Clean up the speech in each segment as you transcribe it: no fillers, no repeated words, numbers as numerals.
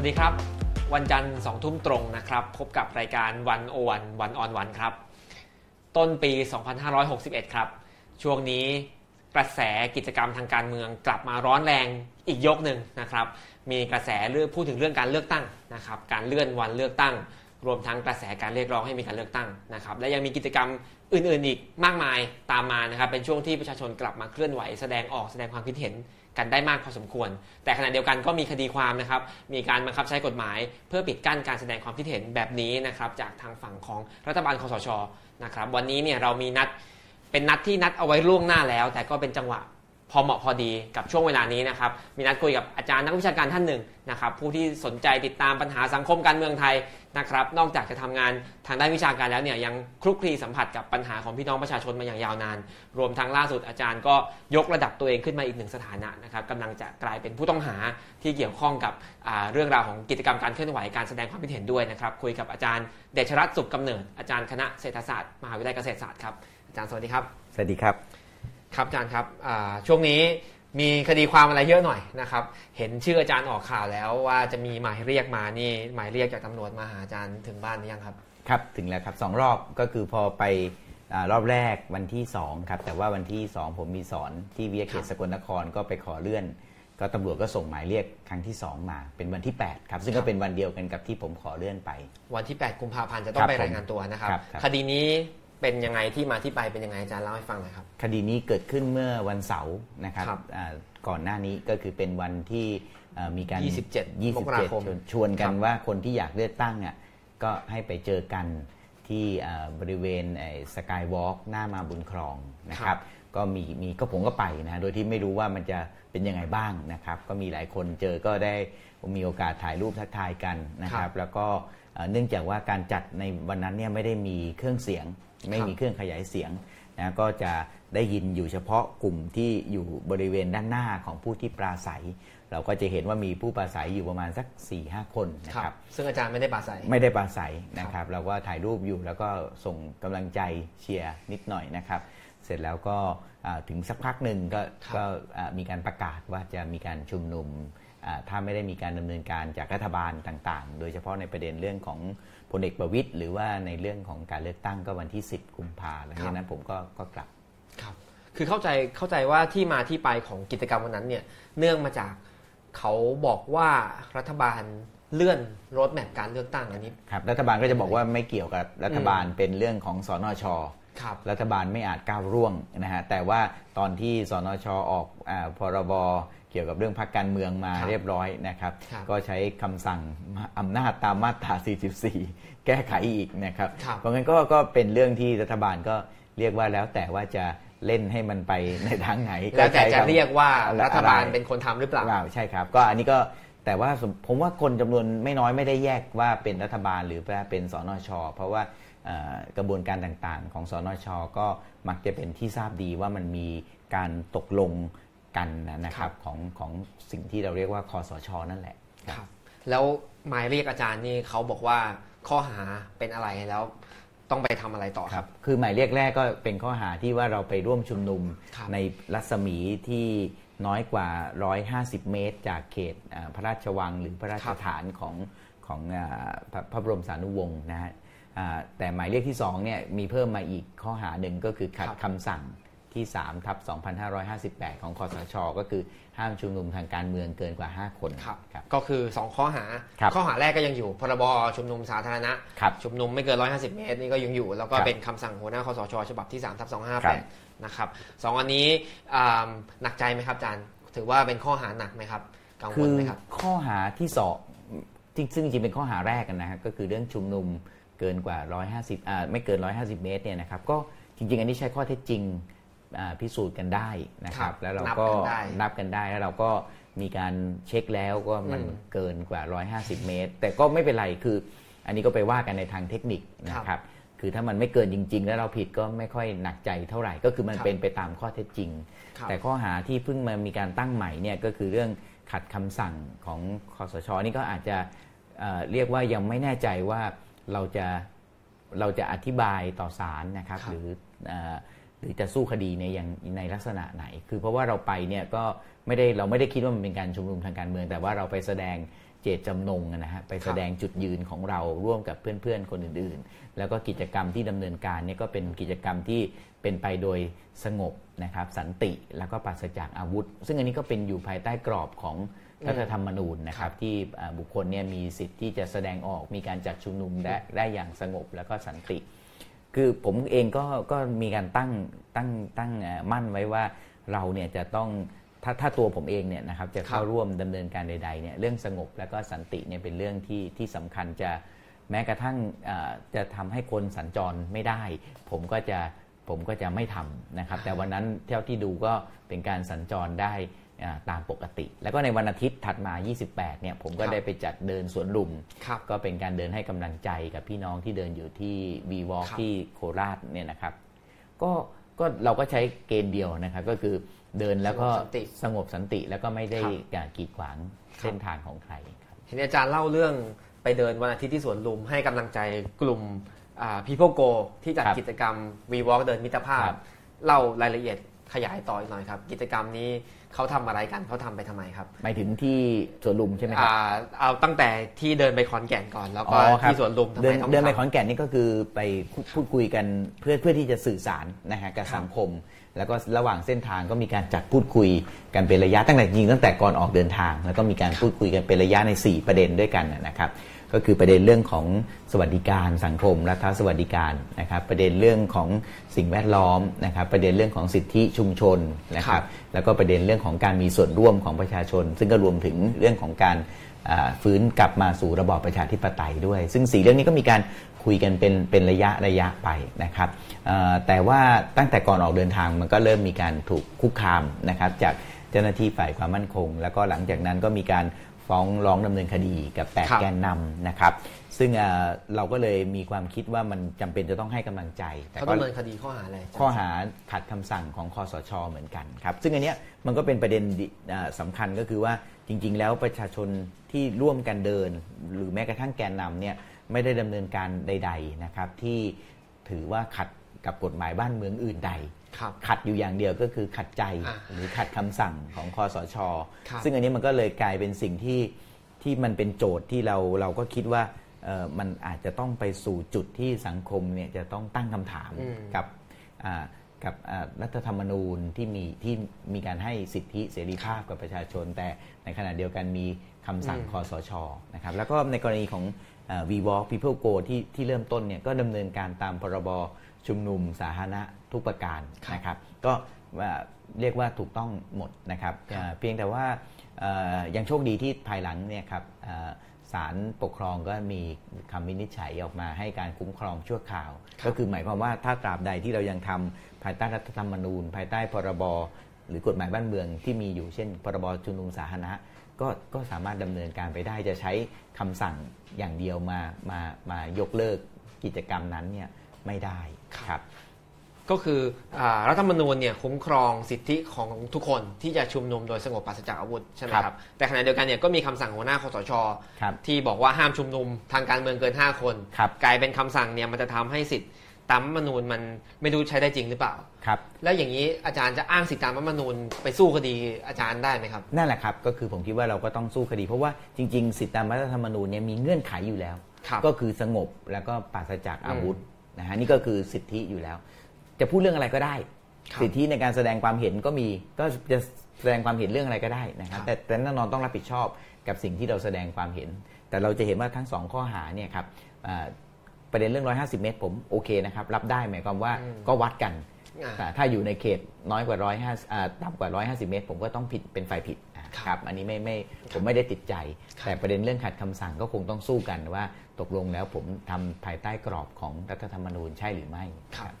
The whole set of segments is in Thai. วัสดีครับวันจันทร์2ทุ่มตรงนะครับพบกับรายการ 101 One-on-One ครับต้นปี2561ครับช่วงนี้กระแสกิจกรรมทางการเมืองกลับมาร้อนแรงอีกยกหนึ่งนะครับมีกระแสเรื่องพูดถึงเรื่องการเลือกตั้งนะครับการเลื่อนวันเลือกตั้งรวมทั้งกระแสการเรียกร้องให้มีการเลือกตั้งนะครับและยังมีกิจกรรมอื่นๆอีกมากมายตามมานะครับเป็นช่วงที่ประชาชนกลับมาเคลื่อนไหวแสดงออกแสดงความคิดเห็นกันได้มากพอสมควรแต่ขณะเดียวกันก็มีคดีความนะครับมีการบังคับใช้กฎหมายเพื่อปิดกั้นการแสดงความคิดเห็นแบบนี้นะครับจากทางฝั่งของรัฐบาลคสช.นะครับวันนี้เนี่ยเรามีนัดเป็นนัดที่นัดเอาไว้ล่วงหน้าแล้วแต่ก็เป็นจังหวะพอเหมาะพอดีกับช่วงเวลานี้นะครับมีนัดคุยกับอาจารย์นักวิชาการท่านหนึ่งนะครับผู้ที่สนใจติดตามปัญหาสังคมการเมืองไทยนะครับนอกจากจะทำงานทางด้านวิชาการแล้วเนี่ยยังคลุกคลีสัมผัสกับปัญหาของพี่น้องประชาชนมาอย่างยาวนานรวมทั้งล่าสุดอาจารย์ก็ยกระดับตัวเองขึ้นมาอีกหนึ่งสถานะนะครับกำลังจะกลายเป็นผู้ต้องหาที่เกี่ยวข้องกับเรื่องราวของกิจกรรมการเคลื่อนไหวการแสดงความคิดเห็นด้วยนะครับคุยกับอาจารย์เดชรัตน์สุขกำเนิดอาจารย์คณะเศรษฐศาสตร์มหาวิทยาลัยเกษตรศาสตร์ครับอาจารย์สวัสดีครับสวัสดีครับครับอาจารย์ครับช่วงนี้มีคดีความอะไรเยอะหน่อยนะครับเห็นชื่ออาจารย์ออกข่าวแล้วว่าจะมีหมายเรียกมานี่หมายเรียกจากตำรวจมาหาอาจารย์ถึงบ้านหรือยังครับครับถึงแล้วครับ2รอบก็คือพอไปรอบแรกวันที่2ครับแต่ว่าวันที่2ผมมีสอนที่วิทยาเขตสกลนครก็ไปขอเลื่อนก็ตำรวจก็ส่งหมายเรียกครั้งที่2มาเป็นวันที่8ครับซึ่งก็เป็นวันเดียวกันกับที่ผมขอเลื่อนไปวันที่8กุมภาพันธ์จะต้องไปรายงานตัวนะครับคดีนี้เป็นยังไงที่มาที่ไปเป็นยังไงอาจารย์เล่าให้ฟังหน่อยครับคดีนี้เกิดขึ้นเมื่อวันเสาร์นะครับก่อนหน้านี้ก็คือเป็นวันที่มีการ27มกราคมชวนกันว่าคนที่อยากเลือกตั้งเนี่ยก็ให้ไปเจอกันที่บริเวณสกายวอล์กหน้ามาบุญครองนะครับก็มีก็ผมก็ไปนะโดยที่ไม่รู้ว่ามันจะเป็นยังไงบ้างนะครับก็มีหลายคนเจอก็ได้มีโอกาสถ่ายรูปทักทายกันนะครับแล้วก็เนื่องจากว่าการจัดในวันนั้นเนี่ยไม่ได้มีเครื่องเสียงไม่มีเครื่องขยายเสียงนะก็จะได้ยินอยู่เฉพาะกลุ่มที่อยู่บริเวณด้านหน้าของผู้ที่ปราศัยเราก็จะเห็นว่ามีผู้ปราศัยอยู่ประมาณสัก 4-5 คนนะครับซึ่งอาจารย์ไม่ได้ปราศัยนะครับเราก็ถ่ายรูปอยู่แล้วก็ส่งกำลังใจเชียร์นิดหน่อยนะครับเสร็จแล้วก็ถึงสักพักหนึ่งก็มีการประกาศว่าจะมีการชุมนุมถ้าไม่ได้มีการดำเนินการจากรัฐบาลต่างๆโดยเฉพาะในประเด็นเรื่องของพลเอกประวิตรหรือว่าในเรื่องของการเลือกตั้งก็วันที่10กุมภาพันธ์หลังจากนั้นผมก็กลับครับคือเข้าใจว่าที่มาที่ไปของกิจกรรมวันนั้นเนี่ยเนื่องมาจากเขาบอกว่ารัฐบาลเลื่อนรถแมพการเลือกตั้งอันนี้ครับรัฐบาลก็จะบอกว่าไม่เกี่ยวกับรัฐบาลเป็นเรื่องของสนช.ครับรัฐบาลไม่อาจก้าวล่วงนะฮะแต่ว่าตอนที่สนช.ออกพรบ.เกี่ยวกับเรื่องพรรคการเมืองมาเรียบร้อยนะครับก็ใช้คำสั่งอำนาจตามมาตรา44แก้ไขอีกนะครับเพราะงั้นก็เป็นเรื่องที่รัฐบาลก็เรียกว่าแล้วแต่ว่าจะเล่นให้มันไปในทางไหนแล้วแต่จะเรียกว่ารัฐบาลเป็นคนทำหรือเปล่าใช่ครับก็อันนี้ก็แต่ว่าผมว่าคนจำนวนไม่น้อยไม่ได้แยกว่าเป็นรัฐบาลหรือว่าเป็นสนช.เพราะว่ากระบวนการต่างๆของสนช.ก็มักจะเป็นที่ทราบดีว่ามันมีการตกลงกันนะครับของสิ่งที่เราเรียกว่าคสช.นั่นแหละครับแล้วหมายเรียกอาจารย์นี่เขาบอกว่าข้อหาเป็นอะไรแล้วต้องไปทำอะไรต่อครับคือหมายเรียกแรกก็เป็นข้อหาที่ว่าเราไปร่วมชุมนุมในรัศมีที่น้อยกว่า150เมตรจากเขตพระราชวังหรือพระราชฐานของพระบรมสานุวงศ์นะฮะแต่หมายเรียกที่2เนี่ยมีเพิ่มมาอีกข้อหาหนึ่งก็คือขัดคำสั่งที่ 3/2558 ของคสช.ก็คือห้ามชุมนุมทางการเมืองเกินกว่า5คนครับก็คือ2ข้อหาข้อหาแรกก็ยังอยู่พรบ.ชุมนุมสาธารณะชุมนุมไม่เกิน150เมตรนี่ก็ยังอยู่แล้วก็เป็นคำสั่งหัวหน้าคสช.ฉบับที่ 3/2558 นะครับ2อันนี้หนักใจมั้ยครับอาจารย์ถือว่าเป็นข้อหาหนักมั้ยครับกังวลมั้ยครับข้อหาที่2ซึ่งจริงๆเป็นข้อหาแรกนะฮะก็คือเรื่องชุมนุมเกินกว่า150ไม่เกิน150เมตรเนี่ยนะครับก็จริงๆอันนี้ใช้ข้อเท็จจริงพิสูจน์กันได้นะครับแล้วเราก็นับกันได้แล้วเราก็มีการเช็คแล้วก็มันเกินกว่า150เมตรแต่ก็ไม่เป็นไรคืออันนี้ก็ไปว่ากันในทางเทคนิคนะครับคือถ้ามันไม่เกินจริงๆแล้วเราผิดก็ไม่ค่อยหนักใจเท่าไหร่ก็คือมันเป็นไปตามข้อเท็จจริงแต่ข้อหาที่เพิ่งมามีการตั้งใหม่เนี่ยก็คือเรื่องขัดคำสั่งของคสช.นี่ก็อาจจะเรียกว่ายังไม่แน่ใจว่าเราจะอธิบายต่อศาลนะครับหรือจะสู้คดีในอย่างในลักษณะไหนคือเพราะว่าเราไปเนี่ยก็ไม่ได้เราไม่ได้คิดว่ามันเป็นการชุมนุมทางการเมืองแต่ว่าเราไปแสดง เจตจำนงนะฮะไปแสดงจุดยืนของเราร่วมกับเพื่อนๆคนอื่นๆแล้วก็กิจกรรมที่ดำเนินการเนี่ยก็เป็นกิจกรรมที่เป็นไปโดยสงบนะครับสันติแล้วก็ปราศจากอาวุธซึ่งอันนี้ก็เป็นอยู่ภายใต้กรอบของรัฐธรรมนูญนะครับที่บุคคลเนี่ยมีสิทธิ์ที่จะแสดงออกมีการจัดชุมนุมได้อย่างสงบแล้วก็สันติคือผมเองก็มีการตั้งมั่นไว้ว่าเราเนี่ยจะต้องถ้าตัวผมเองเนี่ยนะครับจะเข้าร่วมดำเนินการใดๆเนี่ยเรื่องสงบแล้วก็สันติเนี่ยเป็นเรื่องที่สำคัญจะแม้กระทั่งจะทำให้คนสัญจรไม่ได้ผมก็จะไม่ทำนะครับแต่วันนั้นเท่าที่ดูก็เป็นการสัญจรได้ตามปกติแล้วก็ในวันอาทิตย์ถัดมา28เนี่ยผมก็ได้ไปจัดเดินสวนลุมก็เป็นการเดินให้กำลังใจกับพี่น้องที่เดินอยู่ที่ V-Walk ที่โคราชเนี่ยนะครับก็เราก็ใช้เกณฑ์เดียวนะครับก็คือเดินแล้วก็สงบสันติแล้วก็ไม่ได้กีดขวางเส้นทางของใครเห็นอาจารย์เล่าเรื่องไปเดินวันอาทิตย์ที่สวนลุมให้กำลังใจกลุ่ม People Go ที่จัดกิจกรรม V-Walk เดินมิตรภาพเล่ารายละเอียดขยายต่ออีกหน่อยครับกิจกรรมนี้เขาทำอะไรกันเขาทำไปทำไมครับหมายถึงที่สวนลุมใช่ไหมครับเอาตั้งแต่ที่เดินไปขอนแก่นก่อนแล้วก็ที่สวนลุมทำไมต้องเดินไปขอนแก่นนี่ก็คือไปพูดคุยกันเพื่อที่จะสื่อสารนะฮะกับสังคมแล้วก็ระหว่างเส้นทางก็มีการจัดพูดคุยกันเป็นระยะตั้งแต่ก่อนออกเดินทางแล้วก็มีการพูดคุยกันเป็นระยะใน4ประเด็นด้วยกันนะครับก็คือประเด็นเรื่องของสวัสดิการสังคมรัฐสวัสดิการนะครับประเด็นเรื่องของสิ่งแวดล้อมนะครับประเด็นเรื่องของสิทธิชุมชนนะครับแล้วก็ประเด็นเรื่องของการมีส่วนร่วมของประชาชนซึ่งก็รวมถึงเรื่องของการฟื้นกลับมาสู่ระบอบประชาธิปไตยด้วยซึ่ง4เรื่องนี้ก็มีการคุยกันเป็นระยะไปนะครับแต่ว่าตั้งแต่ก่อนออกเดินทางมันก็เริ่มมีการถูกคุกคามนะครับจากเจ้าหน้าที่ฝ่ายความมั่นคงแล้วก็หลังจากนั้นก็มีการฟ้องร้องดำเนินคดีกับ8แกนนำนะครับซึ่งเราก็เลยมีความคิดว่ามันจำเป็นจะต้องให้กำลังใจแต่ก็ดำเนินคดีข้อหาอะไรข้อหาขัดคำสั่งของคสช.เหมือนกันครับซึ่งอันเนี้ยมันก็เป็นประเด็นสำคัญก็คือว่าจริงๆแล้วประชาชนที่ร่วมกันเดินหรือแม้กระทั่งแกนนำเนี่ยไม่ได้ดำเนินการใดๆนะครับที่ถือว่าขัดกับกฎหมายบ้านเมืองอื่นใดขัดอยู่อย่างเดียวก็คือขัดใจหรือขัดคำสั่งของคสช.ซึ่งอันนี้มันก็เลยกลายเป็นสิ่งที่มันเป็นโจทย์ที่เราก็คิดว่ามันอาจจะต้องไปสู่จุดที่สังคมเนี่ยจะต้องตั้งคำถามกับรัฐธรรมนูญที่มีการให้สิทธิเสรีภาพกับประชาชนแต่ในขณะเดียวกันมีคำสั่งคสช.นะครับแล้วก็ในกรณีของ V-Walk People Go ที่เริ่มต้นเนี่ยก็ดำเนินการตามพรบชุมนุมสาธารณะทุกประการนะครับก็เรียกว่าถูกต้องหมดนะครับเพียงแต่ว่ายังโชคดีที่ภายหลังเนี่ยครับศาลปกครองก็มีคำวินิจฉัยออกมาให้การคุ้มครองชั่วคราวก็คือหมายความว่าถ้าตราบใดที่เรายังทำภายใต้รัฐธรรมนูญภายใต้พรบหรือกฎหมายบ้านเมืองที่มีอยู่เช่นพรบชุมนุมสาธารณะก็สามารถดำเนินการไปได้จะใช้คำสั่งอย่างเดียวมายกเลิกกิจกรรมนั้นเนี่ยไม่ได้ครับก็คือรัฐธรรมนูญเนี่ยคุ้มครองสิทธิของทุกคนที่จะชุมนุมโดยสงบปราศจากอาวุธใช่ไหมครับแต่ขณะเดียวกันเนี่ยก็มีคำสั่งหัวหน้าคสช.ที่บอกว่าห้ามชุมนุมทางการเมืองเกิน5คนกลายเป็นคำสั่งเนี่ยมันจะทำให้สิทธิตามรัฐธรรมนูญมันไม่รู้ใช้ได้จริงหรือเปล่าครับแล้วอย่างนี้อาจารย์จะอ้างสิทธิตามรัฐธรรมนูญไปสู้คดีอาจารย์ได้ไหมครับนั่นแหละครับก็คือผมคิดว่าเราก็ต้องสู้คดีเพราะว่าจริงๆสิทธิตามรัฐธรรมนูญเนี่ยมีเงื่อนไขอยู่แล้วก็คือสงบแล้วก็ปราศจากอาวุธนะฮะนี่ก็คือสิทธิอยู่แล้วจะพูดเรื่องอะไรก็ได้สิทธิในการแสดงความเห็นก็มีก็จะแสดงความเห็นเรื่องอะไรก็ได้นะครับแต่แน่นอนต้องรับผิดชอบกับสิ่งที่เราแสดงความเห็นแต่เราจะเห็นว่าทั้งสองข้อหาเนี่ยครับประเด็นเรื่อง150เมตรผมโอเคนะครับรับได้หมายความว่าก็วัดกันถ้าอยู่ในเขตน้อยกว่า150ต่ำกว่า150เมตรผมก็ต้องผิดเป็นฝ่ายผิดครับอันนี้ไม่ผมไม่ได้ติดใจแต่ประเด็นเรื่องขัดคำสั่งก็คงต้องสู้กันว่าตกลงแล้วผมทำภายใต้กรอบของรัฐธรรมนูญใช่หรือไม่ครับ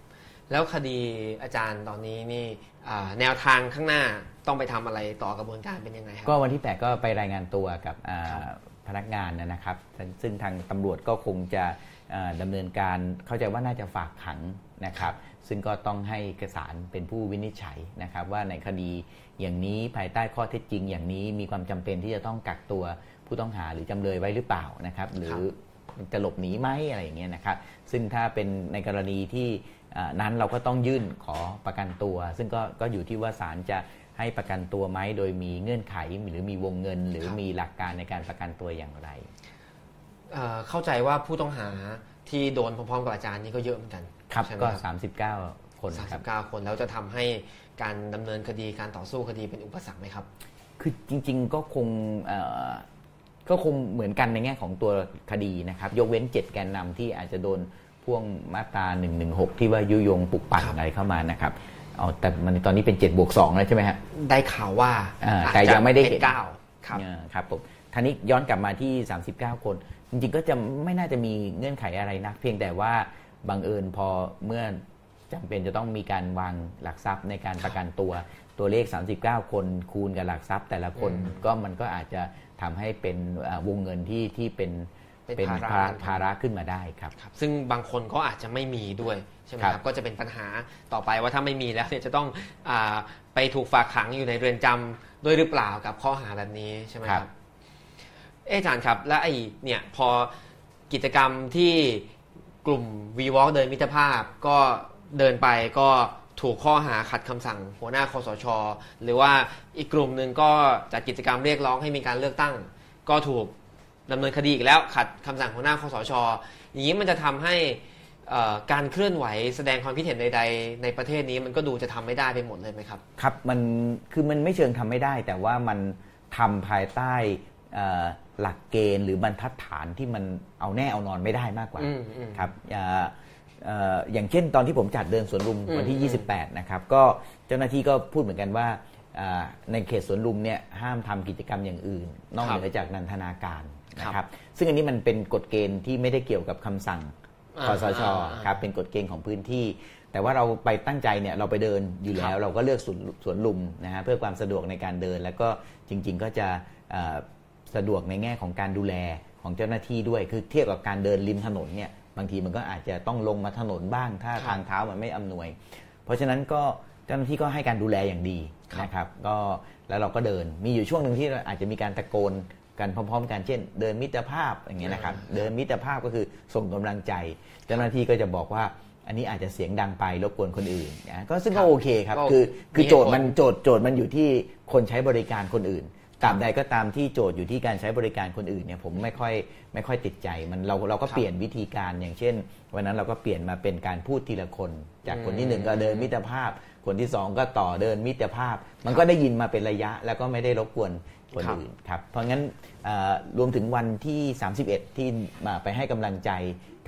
แล้วคดีอาจารย์ตอนนี้นี่แนวทางข้างหน้าต้องไปทำอะไรต่อกระบวนการเป็นยังไงครับก็วันที่8ก็ไปรายงานตัวกับพนักงานนะครับซึ่งทางตำรวจก็คงจะดำเนินการเข้าใจว่าน่าจะฝากขังนะครับซึ่งก็ต้องให้ศาลเป็นผู้วินิจฉัยนะครับว่าในคดีอย่างนี้ภายใต้ข้อเท็จจริงอย่างนี้มีความจำเป็นที่จะต้องกักตัวผู้ต้องหาหรือจำเลยไว้หรือเปล่านะครับหรือจะหลบหนีไหมอะไรอย่างเงี้ยนะครับซึ่งถ้าเป็นในกรณีที่นั้นเราก็ต้องยื่นขอประกันตัวซึ่งก็อยู่ที่ว่าศาลจะ ให้ประกันตัวไหมโดยมีเงื่อนไขหรือมีวงเงินหรือมีหลักการในการประกันตัวอย่างไรเข้าใจว่าผู้ต้องหาที่โดนพร้อมๆกับอาจารย์นี่ก็เยอะเหมือนกันครับก็39คนครับ39คนแล้วจะทำให้การดำเนินคดีการต่อสู้คดีเป็นอุปสรรคไหมครับคือจริงๆก็คงเหมือนกันในแง่ของตัวคดีนะครับยกเว้น7แกนนำที่อาจจะโดนพ่วงมาตรา116ที่ว่ายุยงปลุกปั่นอะไรเข้ามานะครับเอาแต่มันตอนนี้เป็น7+2แล้วใช่ไหมฮะได้ข่าวว่าแต่ยังไม่ได้เห็น9ครับผมท่านี้ย้อนกลับมาที่39คนจริงๆก็จะไม่น่าจะมีเงื่อนไขอะไรนักเพียงแต่ว่าบังเอิญพอเมื่อจำเป็นจะต้องมีการวางหลักทรัพย์ในการประกันตัวเลข39คนคูณกับหลักทรัพย์แต่ละคนก็มันก็อาจจะทำให้เป็นวงเงินที่เป็นภาระขึ้นมาได้ครับซึ่งบางคนก็อาจจะไม่มีด้วยใช่ไหมครับก็จะเป็นปัญหาต่อไปว่าถ้าไม่มีแล้วเนี่ยจะต้องไปถูกฝากขังอยู่ในเรือนจำด้วยหรือเปล่ากับข้อหาแบบนี้ใช่ไหมครับอาจารย์ครับและไอ้เนี่ยพอกิจกรรมที่กลุ่ม V-Walk เดินมิตรภาพก็เดินไปก็ถูกข้อหาขัดคำสั่งหัวหน้าคสช.หรือว่าอีกกลุ่มหนึ่งก็จัดกิจกรรมเรียกร้องให้มีการเลือกตั้งก็ถูกดำเนินคดีอีกแล้วขัดคำสั่งหัวหน้าคสช.อย่างนี้มันจะทำให้การเคลื่อนไหวแสดงความคิดเห็นใดๆในประเทศนี้มันก็ดูจะทำไม่ได้ไปหมดเลยไหมครับครับมันคือมันไม่เชิงทำไม่ได้แต่ว่ามันทำภายใต้หลักเกณฑ์หรือบรรทัดฐานที่มันเอาแน่เอานอนไม่ได้มากกว่าครับอย่างเช่นตอนที่ผมจัดเดินสวนลุมวันที่28นะครับก็เจ้าหน้าที่ก็พูดเหมือนกันว่าในเขตสวนลุมเนี่ยห้ามทำกิจกรรมอย่างอื่นนอกเหนือจากนันทนาการนะครับซึ่งอันนี้มันเป็นกฎเกณฑ์ที่ไม่ได้เกี่ยวกับคำสั่งคสช.ครับเป็นกฎเกณฑ์ของพื้นที่แต่ว่าเราไปตั้งใจเนี่ยเราไปเดินอยู่แล้วเราก็เลือกสวนลุมนะฮะเพื่อความสะดวกในการเดินแล้วก็จริงๆก็จะสะดวกในแง่ของการดูแลของเจ้าหน้าที่ด้วยคือเทียบกับการเดินริมถนนเนี่ยบางทีมันก็อาจจะต้องลงมาถนนบ้างถ้าทางเท้ามันไม่อำนวยเพราะฉะนั้นก็เจ้าหน้าที่ก็ให้การดูแลอย่างดีนะครับก็แล้วเราก็เดินมีอยู่ช่วงนึงที่อาจจะมีการตะโกนกันพร้อมๆกันเช่นเดินมิตรภาพอย่างเงี้ยนะครับเดินมิตรภาพก็คือส่งกำลังใจเจ้าหน้าที่ก็จะบอกว่าอันนี้อาจจะเสียงดังไปรบกวนคนอื่นนะก็ซึ่งก็โอเคครับคือโจทย์มันอยู่ที่คนใช้บริการคนอื่นตามใดก็ตามที่โจทย์อยู่ที่การใช้บริการคนอื่นเนี่ยผมไม่ค่อยติดใจมันเราก็เปลี่ยนวิธีการอย่างเช่นวันนั้นเราก็เปลี่ยนมาเป็นการพูดทีละคนจากคนที่หนึ่งก็เดินมิตรภาพคนที่สองก็ต่อเดินมิตรภาพมันก็ได้ยินมาเป็นระยะแล้วก็ไม่ได้รบกวนคนอื่นครับเพราะงั้นรวมถึงวันที่31ที่ไปให้กำลังใจ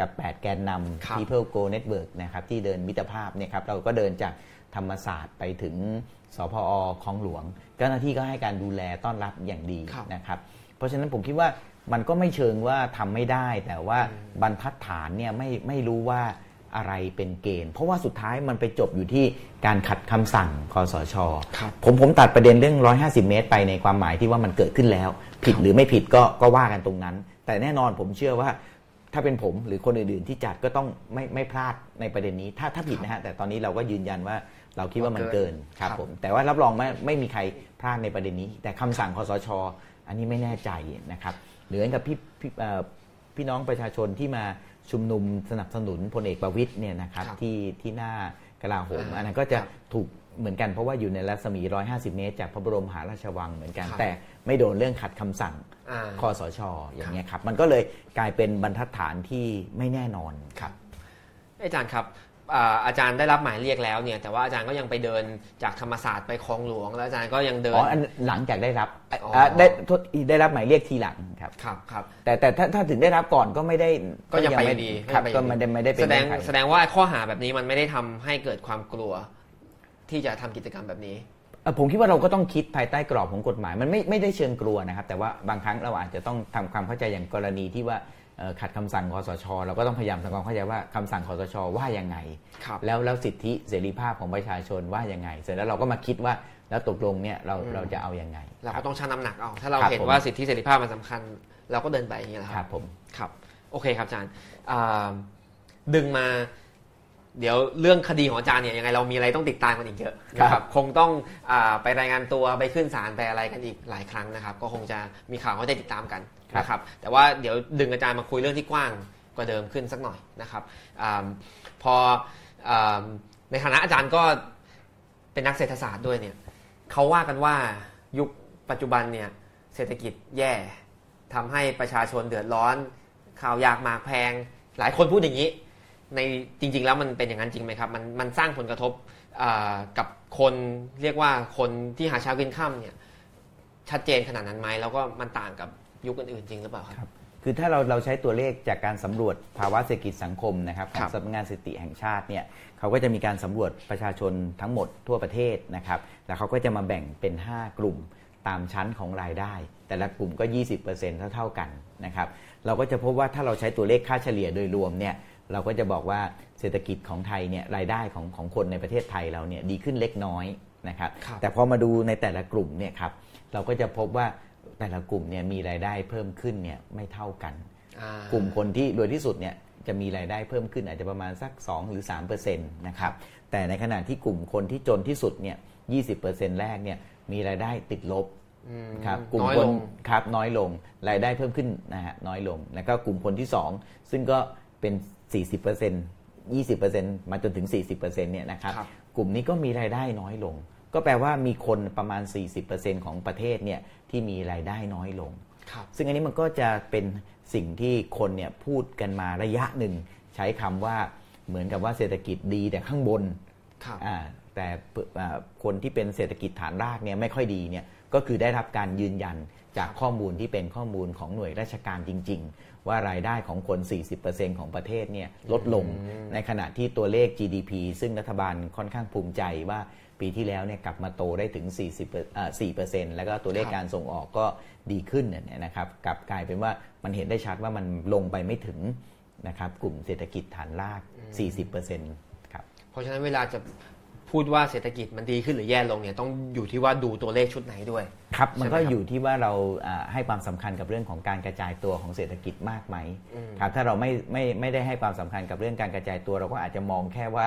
กับ8แกนนำ People Go Network นะครับที่เดินมิตรภาพเนี่ยครับเราก็เดินจากธรรมศาสตร์ไปถึงสพอคลองหลวงเจ้าหน้าที่ก็ให้การดูแลต้อนรับอย่างดีนะครับเพราะฉะนั้นผมคิดว่ามันก็ไม่เชิงว่าทำไม่ได้แต่ว่าบรรทัดฐานเนี่ยไม่รู้ว่าอะไรเป็นเกณฑ์เพราะว่าสุดท้ายมันไปจบอยู่ที่การขัดคำสั่งคสช.ผมตัดประเด็นเรื่อง150เมตรไปในความหมายที่ว่ามันเกิดขึ้นแล้วผิดหรือไม่ผิดก็ว่ากันตรงนั้นแต่แน่นอนผมเชื่อว่าถ้าเป็นผมหรือคนอื่นๆที่จัดก็ต้องไม่พลาดในประเด็นนี้ถ้าผิดนะฮะแต่ตอนนี้เราก็ยืนยันว่าเราคิดว่ามันเกินครับผมแต่ว่ารับรองไม่มีใครพลาดในประเด็นนี้แต่คำสั่งคสช.อันนี้ไม่แน่ใจนะครับเหลือกับพี่น้องประชาชนที่มาชุมนุมสนับสนุนพลเอกประวิตรเนี่ยนะครับที่หน้ากลาโหมอันนั้นก็จะถูกเหมือนกันเพราะว่าอยู่ในรัศมี150เมตรจากพระบรมมหาราชวังเหมือนกันแต่ไม่โดนเรื่องขัดคำสั่งคสช.อย่างเงี้ยครับมันก็เลยกลายเป็นบรรทัดฐานที่ไม่แน่นอนครับอาจารย์ครับอาจารย์ได้รับหมายเรียกแล้วเนี่ยแต่ว่าอาจารย์ก็ยังไปเดินจากธรรมศาสตร์ไปคลองหลวงแล้วอาจารย์ก็ยังเดินหลังจากได้รับหมายเรียกทีหลังครับครับแต่ถ้าถึงได้รับก่อนก็ไม่ได้ก็ยังไปดีครับก็ไม่ได้เป็นแสดงว่าข้อหาแบบนี้มันไม่ได้ทำให้เกิดความกลัวที่จะทำกิจกรรมแบบนี้ผมคิดว่าเราก็ต้องคิดภายใต้กรอบของกฎหมายมันไม่ได้เชิงกลัวนะครับแต่ว่าบางครั้งเราอาจจะต้องทำความเข้าใจอย่างกรณีที่ว่าขัดคำสั่งคสช.เราก็ต้องพยายามทำความเข้าใจว่าคำสั่งคสช.ว่ายังไงแล้วสิทธิเสรีภาพของประชาชนว่ายังไงเสร็จแล้วเราก็มาคิดว่าแล้วตกลงเนี่ยเราจะเอายังไงเราก็ต้องชั่งน้ำหนักเอาถ้าเราเห็นว่าสิทธิเสรีภาพมันสำคัญเราก็เดินไปอย่างนี้แหละครับผมครับโอเคครับอาจารย์ดึงมาเดี๋ยวเรื่องคดีของอาจารย์เนี่ยยังไงเรามีอะไรต้องติดตามกันอีกเยอะนะครับคงต้องไปรายงานตัวไปขึ้นศาลไปอะไรกันอีกหลายครั้งนะครับก็คงจะมีข่าวให้ได้ติดตามกันนะครับแต่ว่าเดี๋ยวดึงอาจารย์มาคุยเรื่องที่กว้างกว่าเดิมขึ้นสักหน่อยนะครับพอในฐานะอาจารย์ก็เป็นนักเศรษฐศาสตร์ด้วยเนี่ย เขาว่ากันว่ายุคปัจจุบันเนี่ยเศรษฐกิจแย่ทำให้ประชาชนเดือดร้อนข้าวยากหมากแพงหลายคนพูดอย่างนี้ในจริงๆแล้วมันเป็นอย่างนั้นจริงไหมครับมันสร้างผลกระทบกับคนเรียกว่าคนที่หาเช้ากินค่ำเนี่ยชัดเจนขนาดนั้นไหมแล้วก็มันต่างกับยุคอื่นๆจริงหรือเปล่าครับคือถ้าเราใช้ตัวเลขจากการสำรวจภาวะเศรษฐกิจสังคมนะครับของสำนักงานสถิติแห่งชาติเนี่ยเขาก็จะมีการสำรวจประชาชนทั้งหมดทั่วประเทศนะครับแล้วเขาก็จะมาแบ่งเป็น5กลุ่มตามชั้นของรายได้แต่ละกลุ่มก็ 20% เท่ากันนะครับเราก็จะพบว่าถ้าเราใช้ตัวเลขค่าเฉลี่ยโดยรวมเนี่ยเราก็จะบอกว่าเศรษฐกิจของไทยเนี่ยรายได้ของคนในประเทศไทยเราเนี่ยดีขึ้นเล็กน้อยนะครับแต่พอมาดูในแต่ละกลุ่มเนี่ยครับเราก็จะพบว่าแต่ละกลุ่มเนี่ยมีรายได้เพิ่มขึ้นเนี่ยไม่เท่ากันกลุ่มคนที่รวยที่สุดเนี่ยจะมีรายได้เพิ่มขึ้นอาจจะประมาณสัก2หรือ 3% นะครับแต่ในขณะที่กลุ่มคนที่จนที่สุดเนี่ย 20% แรกเนี่ยมีรายได้ติดลบครับกลุ่มคนครับน้อยลงรายได้เพิ่มขึ้นนะฮะน้อยลงแล้วก็กลุ่มคนที่2ซึ่งก็เป็น 40% 20% มาจนถึง 40% เนี่ยนะครับกลุ่มนี้ก็มีรายได้น้อยลงก็แปลว่ามีคนประมาณ 40% ของประเทศเนี่ยที่มีรายได้น้อยลงซึ่งอันนี้มันก็จะเป็นสิ่งที่คนเนี่ยพูดกันมาระยะหนึ่งใช้คำว่าเหมือนกับว่าเศรษฐกิจดีแต่ข้างบนแต่คนที่เป็นเศรษฐกิจฐานรากเนี่ยไม่ค่อยดีเนี่ยก็คือได้รับการยืนยันจากข้อมูลที่เป็นข้อมูลของหน่วยราชการจริงๆว่ารายได้ของคน 40% ของประเทศเนี่ยลดลงในขณะที่ตัวเลข GDP ซึ่งรัฐบาลค่อนข้างภูมิใจว่าปีที่แล้วเนี่ยกลับมาโตได้ถึง 4% แล้วก็ตัวเลขการส่งออกก็ดีขึ้นเนี่ยนะครับกลับกลายเป็นว่ามันเห็นได้ชัดว่ามันลงไปไม่ถึงนะครับกลุ่มเศรษฐกิจฐานราก 40% ครับเพราะฉะนั้นเวลาจะพูดว่าเศรษฐกิจมันดีขึ้นหรือแย่ลงเนี่ยต้องอยู่ที่ว่าดูตัวเลขชุดไหนด้วยครับมันก็อยู่ที่ว่าเราให้ความสำคัญกับเรื่องของการกระจายตัวของเศรษฐกิจมากไหมครับถ้าเราไม่ได้ให้ความสำคัญกับเรื่องการกระจายตัวเราก็อาจจะมองแค่ว่า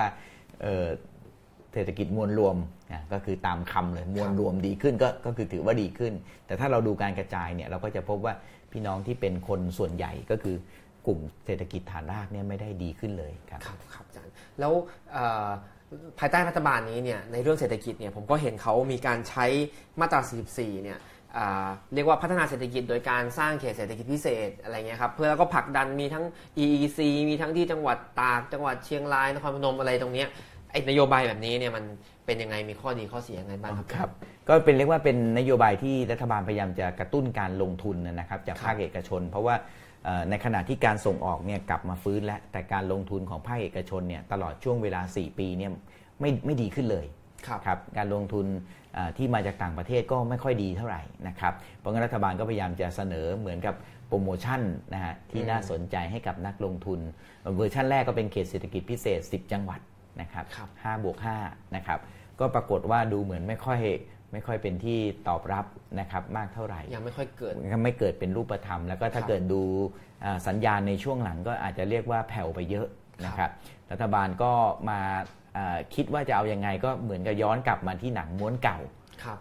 เศรษฐกิจมวลรวมก็คือตามคำเลยมวลรวมดีขึ้นก็คือถือว่าดีขึ้นแต่ถ้าเราดูการกระจายเนี่ยเราก็จะพบว่าพี่น้องที่เป็นคนส่วนใหญ่ก็คือกลุ่มเศรษฐกิจฐานรากเนี่ยไม่ได้ดีขึ้นเลยครับครับอาจารย์แล้วภายใต้รัฐบาลนี้เนี่ยในเรื่องเศรษฐกิจเนี่ยผมก็เห็นเขามีการใช้มาตรา 44 เนี่ยเรียกว่าพัฒนาเศรษฐกิจโดยการสร้างเขตเศรษฐกิจพิเศษอะไรเงี้ยครับเพื่อแล้วก็ผลักดันมีทั้ง EEC มีทั้งที่จังหวัดตากจังหวัดเชียงรายนครพนมอะไรตรงเนี้ยไอ้นโยบายแบบนี้เนี่ยมันเป็นยังไงมีข้อดีข้อเสียยังไงบ้างครับก็เป็นเรียกว่าเป็นนโยบายที่รัฐบาลพยายามจะกระตุ้นการลงทุนนะครับจากภาคเอกชนเพราะว่าในขณะที่การส่งออกเนี่ยกลับมาฟื้นแล้วแต่การลงทุนของภาคเอกชนเนี่ยตลอดช่วงเวลา4ปีเนี่ยไม่ดีขึ้นเลยครับการลงทุนที่มาจากต่างประเทศก็ไม่ค่อยดีเท่าไหร่นะครับเพราะงั้นรัฐบาลก็พยายามจะเสนอเหมือนกับโปรโมชั่นนะฮะที่น่าสนใจให้กับนักลงทุนเวอร์ชันแรกก็เป็นเขตเศรษฐกิจพิเศษ10จังหวัดนะครับ5+5นะครับก็ปรากฏว่าดูเหมือนไม่ค่อยเป็นที่ตอบรับนะครับมากเท่าไหร่ยังไม่ค่อยเกิดเป็นรูปธรรมแล้วก็ถ้าเกิดดูสัญญาณในช่วงหลังก็อาจจะเรียกว่าแผ่วไปเยอะนะครับรัฐบาลก็มาคิดว่าจะเอายังไงก็เหมือนกับย้อนกลับมาที่หนังม้วนเก่า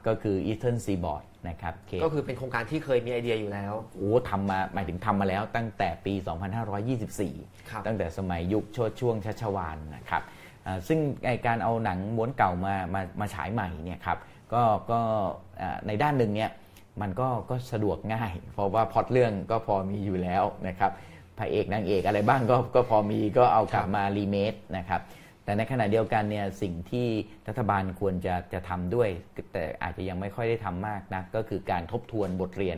ก็คือ Eastern Seaboard นะครับก็คือเป็นโครงการที่เคยมีไอเดียอยู่แล้วโอ้ทำมาหมายถึงทำมาแล้วตั้งแต่ปี 2524 ตั้งแต่สมัยยุคโชติช่วงชัชวาลนะครับซึ่งการเอาหนังม้วนเก่ามาฉายใหม่เนี่ยครับก็ในด้านหนึ่งเนี่ยมันก็สะดวกง่ายเพราะว่าพล็อตเรื่องก็พอมีอยู่แล้วนะครับพระเอกนางเอกอะไรบ้างก็พอมีก็เอากลับมารีเมคนะครับแต่ในขณะเดียวกันเนี่ยสิ่งที่รัฐบาลควรจะทำด้วยแต่อาจจะยังไม่ค่อยได้ทำมากนักก็คือการทบทวนบทเรียน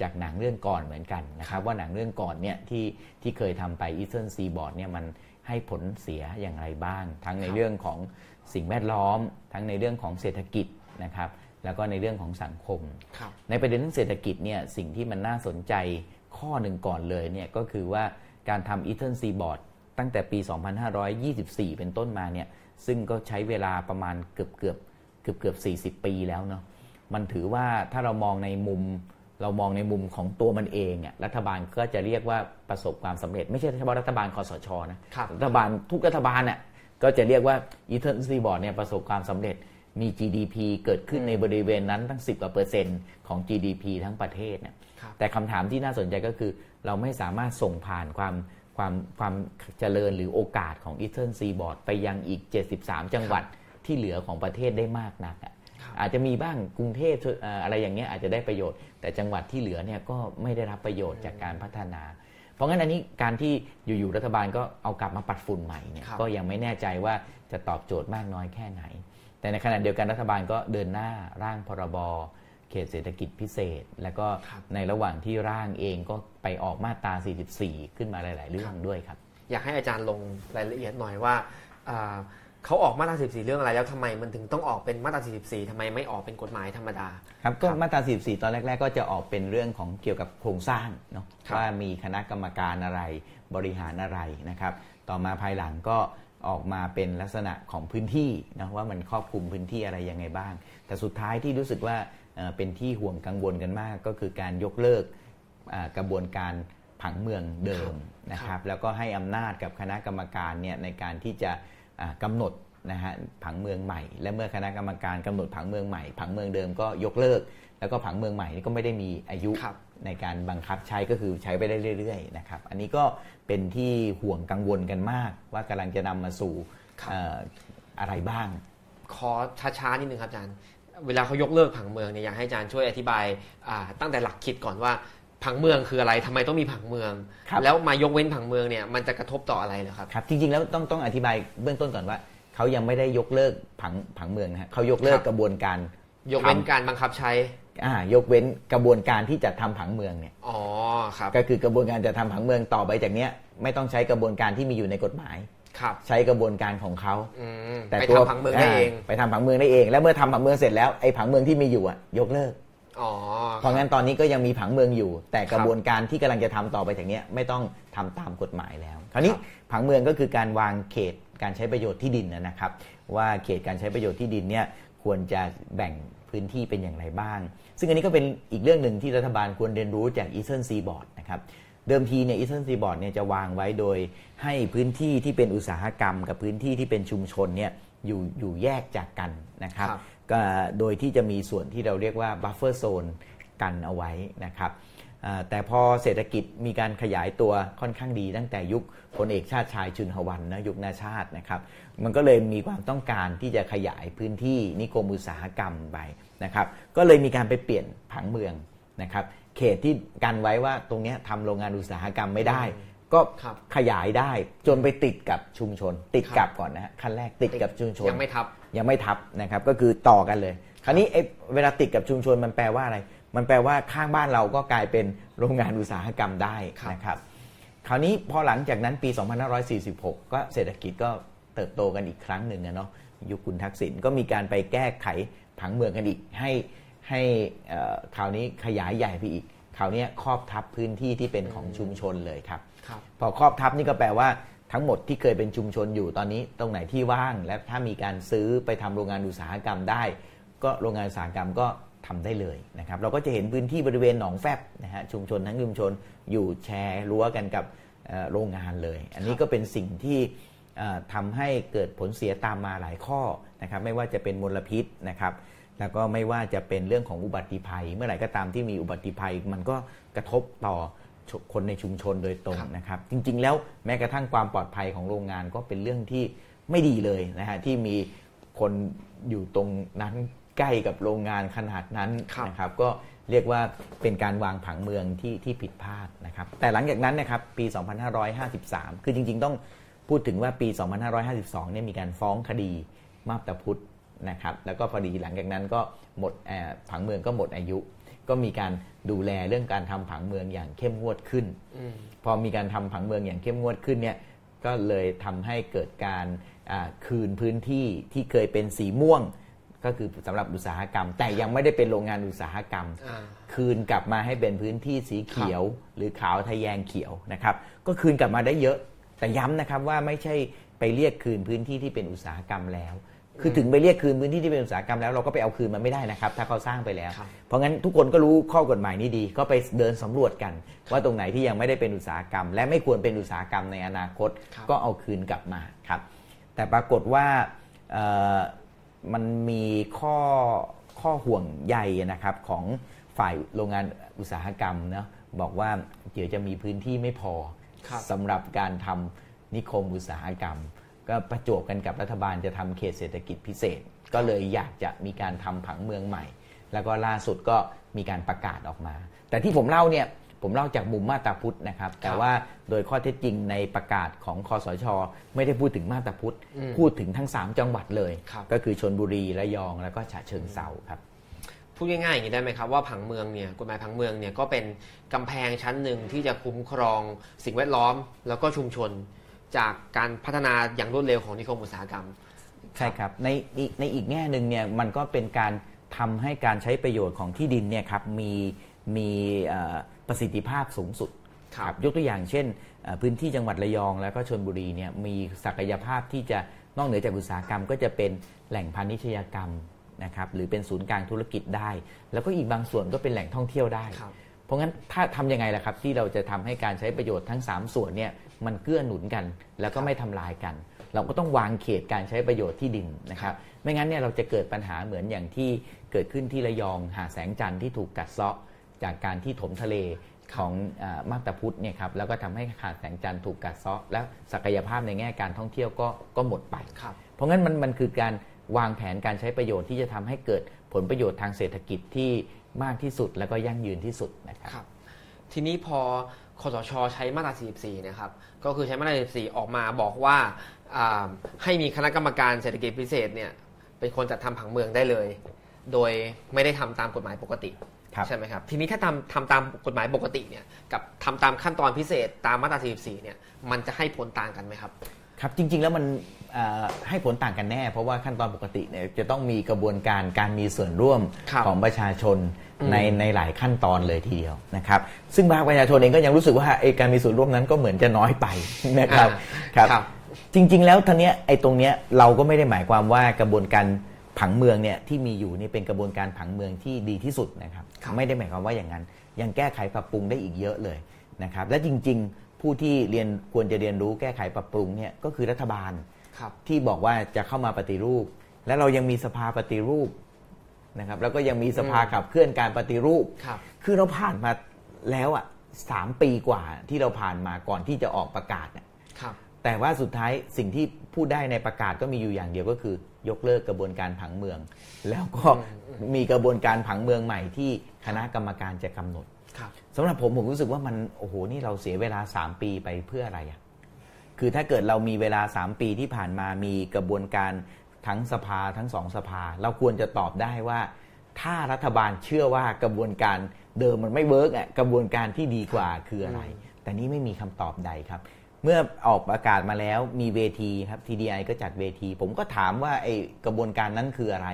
จากหนังเรื่องก่อนเหมือนกันนะครับว่าหนังเรื่องก่อนเนี่ยที่เคยทำไป Eastern Seaboard เนี่ยมันให้ผลเสียอย่างไรบ้างทั้งในเรื่องของสิ่งแวดล้อมทั้งในเรื่องของเศรษฐกิจนะครับแล้วก็ในเรื่องของสังคมในประเด็นเรื่องเศรษฐกิจเนี่ยสิ่งที่มันน่าสนใจข้อหนึ่งก่อนเลยเนี่ยก็คือว่าการทำ Eastern Seaboard ตั้งแต่ปี 2524 เป็นต้นมาเนี่ยซึ่งก็ใช้เวลาประมาณเกือบ40 ปีแล้วเนาะมันถือว่าถ้าเรามองในมุมของตัวมันเองเนี่ยรัฐบาลก็จะเรียกว่าประสบความสำเร็จไม่ใช่เฉพาะรัฐบาลคสช.นะรัฐบาลทุกรัฐบาลน่ะก็จะเรียกว่า Eastern Seaboard เนี่ยประสบความสำเร็จมี GDP เกิดขึ้นในบริเวณนั้นตั้ง 10% ของ GDP ทั้งประเทศเนี่ยแต่คำถามที่น่าสนใจก็คือเราไม่สามารถส่งผ่านความเจริญหรือโอกาสของ Eastern Seaboard ไปยังอีก73 จังหวัดที่เหลือของประเทศได้มากนัก อาจจะมีบ้างกรุงเทพอะไรอย่างเงี้ยอาจจะได้ประโยชน์แต่จังหวัดที่เหลือเนี่ยก็ไม่ได้รับประโยชน์จากการพัฒนาเพราะงั้นอันนี้การที่อยู่ๆรัฐบาลก็เอากลับมาปัดฝุ่นใหม่เนี่ยก็ยังไม่แน่ใจว่าจะตอบโจทย์มากน้อยแค่ไหนแต่ในขณะเดียวกันรัฐบาลก็เดินหน้าร่างพรบเขตเศรษฐกิจพิเศษแล้วก็ในระหว่างที่ร่างเองก็ไปออกมาตรา44ขึ้นมาหลายๆเรื่องด้วยครับอยากให้อาจารย์ลงรายละเอียดหน่อยว่าเขาออกมาตรา44เรื่องอะไรแล้วทำไมมันถึงต้องออกเป็นมาตรา44ทำไมไม่ออกเป็นกฎหมายธรรมดาครับก็มาตรา44ตอนแรกๆก็จะออกเป็นเรื่องของเกี่ยวกับโครงสร้างเนาะว่ามีคณะกรรมการอะไรบริหารอะไรนะครับต่อมาภายหลังก็ออกมาเป็นลักษณะของพื้นที่นะว่ามันครอบคลุมพื้นที่อะไรยังไงบ้างแต่สุดท้ายที่รู้สึกว่าเป็นที่ห่วงกังวลกันมากก็คือการยกเลิกกระบวนการผังเมืองเดิมนะครับแล้วก็ให้อำนาจกับคณะกรรมการเนี่ยในการที่จะกำหนดนะฮะผังเมืองใหม่และเมื่อคณะกรรมการกำหนดผังเมืองใหม่ผังเมืองเดิมก็ยกเลิกแล้วก็ผังเมืองใหม่นี่ก็ไม่ได้มีอายุในการบังคับใช้ก็คือใช้ไปได้เรื่อยๆนะครับอันนี้ก็เป็นที่ห่วงกังวลกันมากว่ากำลังจะนำมาสู่อะไรบ้างขอช้าๆนิดนึงครับอาจารย์เวลาเขายกเลิกผังเมืองเนี่ยอยากให้อาจารย์ช่วยอธิบายตั้งแต่หลักคิดก่อนว่าผังเมืองคืออะไรทำไมต้องมีผังเมืองแล้วมายกเว้นผังเมืองเนี่ยมันจะกระทบต่ออะไรเหรอครับครับจริงๆแล้วต้องอธิบายเบื้องต้นก่อนว่าเขายังไม่ได้ยกเลิกผังเมืองนะฮะเขายกเลิกกระบวนการยกเว้นการบังคับใช้ยกเว้นกระบวนการที่จัดทำผังเมืองเนี่ยอ๋อครับก็คือกระบวนการจัดทำผังเมืองต่อไปจากเนี้ยไม่ต้องใช้กระบวนการที่มีอยู่ในกฎหมายใช้กระบวนการของเขาแต่ตัวผังเมืองได้เองไปทำผังเมืองได้เองแล้วเมื่อทำผังเมืองเสร็จแล้วไอ้ผังเมืองที่มีอยู่ยกเลิกเพราะงั้นตอนนี้ก็ยังมีผังเมืองอยู่แต่กระบวนการที่กำลังจะทำต่อไปจากนี้ไม่ต้องทำตามกฎหมายแล้วคราวนี้ผังเมืองก็คือการวางเขตการใช้ประโยชน์ที่ดินนะครับว่าเขตการใช้ประโยชน์ที่ดินเนี่ยควรจะแบ่งพื้นที่เป็นอย่างไรบ้างซึ่งอันนี้ก็เป็นอีกเรื่องหนึ่งที่รัฐบาลควรเรียนรู้จาก Eastern Seaboard นะครับเดิมทีเนี่ย Eastern Seaboard เนี่ยจะวางไว้โดยให้พื้นที่ที่เป็นอุตสาหกรรมกับพื้นที่ที่เป็นชุมชนเนี่ยอยู่แยกจากกันนะครับก็โดยที่จะมีส่วนที่เราเรียกว่า buffer zone กันเอาไว้นะครับแต่พอเศรษฐกิจมีการขยายตัวค่อนข้างดีตั้งแต่ยุคพลเอกชาติชายชุนหวันนะยุคนาชาตินะครับมันก็เลยมีความต้องการที่จะขยายพื้นที่นิคมอุตสาหกรรมไปนะครับก็เลยมีการไปเปลี่ยนผังเมืองนะครับเขตที่กันไว้ว่าตรงนี้ทำโรงงานอุตสาหกรรมไม่ได้ก็ขยายได้จนไปติดกับชุมชนติดกับก่อนนะฮะขั้นแรกติดกับชุมชนยังไม่ทับนะครับก็คือต่อกันเลยคราวนี้เวลาติดกับชุมชนมันแปลว่าอะไรมันแปลว่าข้างบ้านเราก็กลายเป็นโรงงานอุตสาหกรรมได้นะครับคราวนี้พอหลังจากนั้นปี2546ก็เศรษฐกิจก็เติบโตกันอีกครั้งหนึ่งนะเนาะยุคคุณทักษิณก็มีการไปแก้ไขผังเมืองกันอีกให้คราวนี้ขยายใหญ่ไปอีกคราวนี้ครอบทับพื้นที่ที่เป็นของชุมชนเลยครับพอครอบทับนี่ก็แปลว่าทั้งหมดที่เคยเป็นชุมชนอยู่ตอนนี้ตรงไหนที่ว่างและถ้ามีการซื้อไปทำโรงงานอุตสาหกรรมได้ก็โรงงานอุตสาหกรรมก็ทำได้เลยนะครับเราก็จะเห็นพื้นที่บริเวณหนองแฟบนะฮะชุมชนทั้งชุมชนอยู่แชร์รั้วกันกับโรงงานเลยอันนี้ก็เป็นสิ่งที่ทำให้เกิดผลเสียตามมาหลายข้อนะครับไม่ว่าจะเป็นมลพิษนะครับแล้วก็ไม่ว่าจะเป็นเรื่องของอุบัติภัยเมื่อไหร่ก็ตามที่มีอุบัติภัยมันก็กระทบต่อคนในชุมชนโดยตรงนะครับจริงๆแล้วแม้กระทั่งความปลอดภัยของโรงงานก็เป็นเรื่องที่ไม่ดีเลยนะฮะที่มีคนอยู่ตรงนั้นใกล้กับโรงงานขนาดนั้นนะครับก็เรียกว่าเป็นการวางผังเมืองที่ผิดพลาดนะครับแต่หลังจากนั้นนะครับปี2553คือจริงๆต้องพูดถึงว่าปี2552เนี่ยมีการฟ้องคดีมาบตาพุธนะครับแล้วก็พอดีหลังจากนั้นก็หมดผังเมืองก็หมดอายุก็มีการดูแลเรื่องการทำผังเมืองอย่างเข้มงวดขึ้นพอมีการทำผังเมืองอย่างเข้มงวดขึ้นเนี่ยก็เลยทำให้เกิดการคืนพื้นที่ที่เคยเป็นสีม่วงก็คือสำหรับอุตสาหกรรมแต่ยังไม่ได้เป็นโรงงานอุตสาหกรรมคืนกลับมาให้เป็นพื้นที่สีเขียวหรือขาวทะแยงเขียวนะครับก็คืนกลับมาได้เยอะแต่ย้ำนะครับว่าไม่ใช่ไปเรียกคืนพื้นที่ที่เป็นอุตสาหกรรมแล้วคือถึงไปเรียกคืนพื้นที่ที่เป็นอุตสาหกรรมแล้วเราก็ไปเอาคืนมันไม่ได้นะครับถ้าเขาสร้างไปแล้วเพราะงั้นทุกคนก็รู้ข้อกฎหมายนี้ดีก็ไปเดินสำรวจกันว่าตรงไหนที่ยังไม่ได้เป็นอุตสาหกรรมและไม่ควรเป็นอุตสาหกรรมในอนาคตก็เอาคืนกลับมาครับแต่ปรากฏว่ามันมีข้อห่วงใยนะครับของฝ่ายโรงงานอุตสาหกรรมนะบอกว่าเดี๋ยวจะมีพื้นที่ไม่พอสำหรับการทำนิคมอุตสาหกรรม ก็ประจวบกันกับรัฐบาลจะทำเขตเศรษฐกิจพิเศษก็เลยอยากจะมีการทำผังเมืองใหม่แล้วก็ล่าสุดก็มีการประกาศออกมาแต่ที่ผมเล่าเนี่ยผมเล่าจากมุมมาตราพุทธนะครับแต่ว่าโดยข้อเท็จจริงในประกาศของคสช.ไม่ได้พูดถึงมาตราพุทธพูดถึงทั้ง3จังหวัดเลยก็คือชลบุรีระยองแล้วก็ฉะเชิงเทราครับพูดง่ายๆอย่างนี้ได้ไหมครับว่าผังเมืองเนี่ยกฎหมายผังเมืองเนี่ยก็เป็นกำแพงชั้นหนึ่งที่จะคุ้มครองสิ่งแวดล้อมแล้วก็ชุมชนจากการพัฒนาอย่างรวดเร็วของนิคมอุตสาหกรรมใช่ครับในอีกแง่นึงเนี่ยมันก็เป็นการทำให้การใช้ประโยชน์ของที่ดินเนี่ยครับมีประสิทธิภาพสูงสุดครับยกตัวอย่างเช่นพื้นที่จังหวัดระยองแล้วก็ชลบุรีเนี่ยมีศักยภาพที่จะนอกเหนือจากอุตสาหกรรมก็จะเป็นแหล่งพาณิชยกรรมนะครับหรือเป็นศูนย์กลางธุรกิจได้แล้วก็อีกบางส่วนก็เป็นแหล่งท่องเที่ยวได้เพราะงั้นถ้าทำยังไงล่ะครับที่เราจะทำให้การใช้ประโยชน์ทั้ง3ส่วนเนี่ยมันเกื้อหนุนกันแล้วก็ไม่ทำลายกันเราก็ต้องวางเขตการใช้ประโยชน์ที่ดินนะครับไม่งั้นเนี่ยเราจะเกิดปัญหาเหมือนอย่างที่เกิดขึ้นที่ระยองหาดแสงจันทร์ที่ถูกกัดเซาะจากการที่ถมทะเลของมาบตาพุธเนี่ยครับแล้วก็ทำให้หาดแสงจันทร์ถูกกัดเซาะและศักยภาพในแง่การท่องเที่ยวก็หมดไปเพราะงั้นมันคือการวางแผนการใช้ประโยชน์ที่จะทำให้เกิดผลประโยชน์ทางเศรษฐกิจที่มากที่สุดแล้วก็ยั่งยืนที่สุดนะครับทีนี้พอคสช.ใช้มาตรา44นะครับก็คือใช้มาตรา44ออกมาบอกว่าให้มีคณะกรรมการเศรษฐกิจพิเศษเนี่ยเป็นคนจัดทำผังเมืองได้เลยโดยไม่ได้ทำตามกฎหมายปกติใช่ไหมครับทีนี้ถ้าทำตามกฎหมายปกติเนี่ยกับทำตามขั้นตอนพิเศษตามมาตรา44เนี่ยมันจะให้ผลต่างกันไหมครับครับจริงๆแล้วมันให้ผลต่างกันแน่เพราะว่าขั้นตอนปกติเนี่ยจะต้องมีกระบวนการการมีส่วนร่วมของประชาชนในหลายขั้นตอนเลยทีเดียวนะครับซึ่งบางประชาชนเองก็ยังรู้สึกว่าการมีส่วนร่วมนั้นก็เหมือนจะน้อยไปนะครับครับจริงๆแล้วทั้งนี้ไอ้ตรงเนี้ยเราก็ไม่ได้หมายความว่ากระบวนการผังเมืองเนี่ยที่มีอยู่นี่เป็นกระบวนการผังเมืองที่ดีที่สุดนะครับไม่ได้หมายความว่าอย่างนั้นยังแก้ไขปรับปรุงได้อีกเยอะเลยนะครับและจริงๆผู้ที่ควรจะเรียนรู้แก้ไขปรับปรุงเนี่ยก็คือรัฐบาลที่บอกว่าจะเข้ามาปฏิรูปและเรายังมีสภาปฏิรูปนะครับแล้วก็ยังมีสภาขับเคลื่อนการปฏิรูปคือเราผ่านมาแล้วอ่ะ3ปีกว่าที่เราผ่านมาก่อนที่จะออกประกาศเนี่ยแต่ว่าสุดท้ายสิ่งที่พูดได้ในประกาศก็มีอยู่อย่างเดียวก็คือยกเลิกกระบวนการผังเมืองแล้วก็มีกระบวนการผังเมืองใหม่ที่คณะกรรมการจะกำหนดสำหรับผมรู้สึกว่ามันโอ้โหนี่เราเสียเวลา3ปีไปเพื่ออะไรอ่ะคือถ้าเกิดเรามีเวลา3ปีที่ผ่านมามีกระบวนการทั้งสภาทั้ง2สภาเราควรจะตอบได้ว่าถ้ารัฐบาลเชื่อว่ากระบวนการเดิมมันไม่เวิร์กอ่ะกระบวนการที่ดีกว่าคืออะไรแต่นี่ไม่มีคำตอบใดครับเมื่อออกประกาศมาแล้วมีเวทีครับ TDI ก็จัดเวทีผมก็ถามว่าไอ้กระบวนการนั้นคืออะไร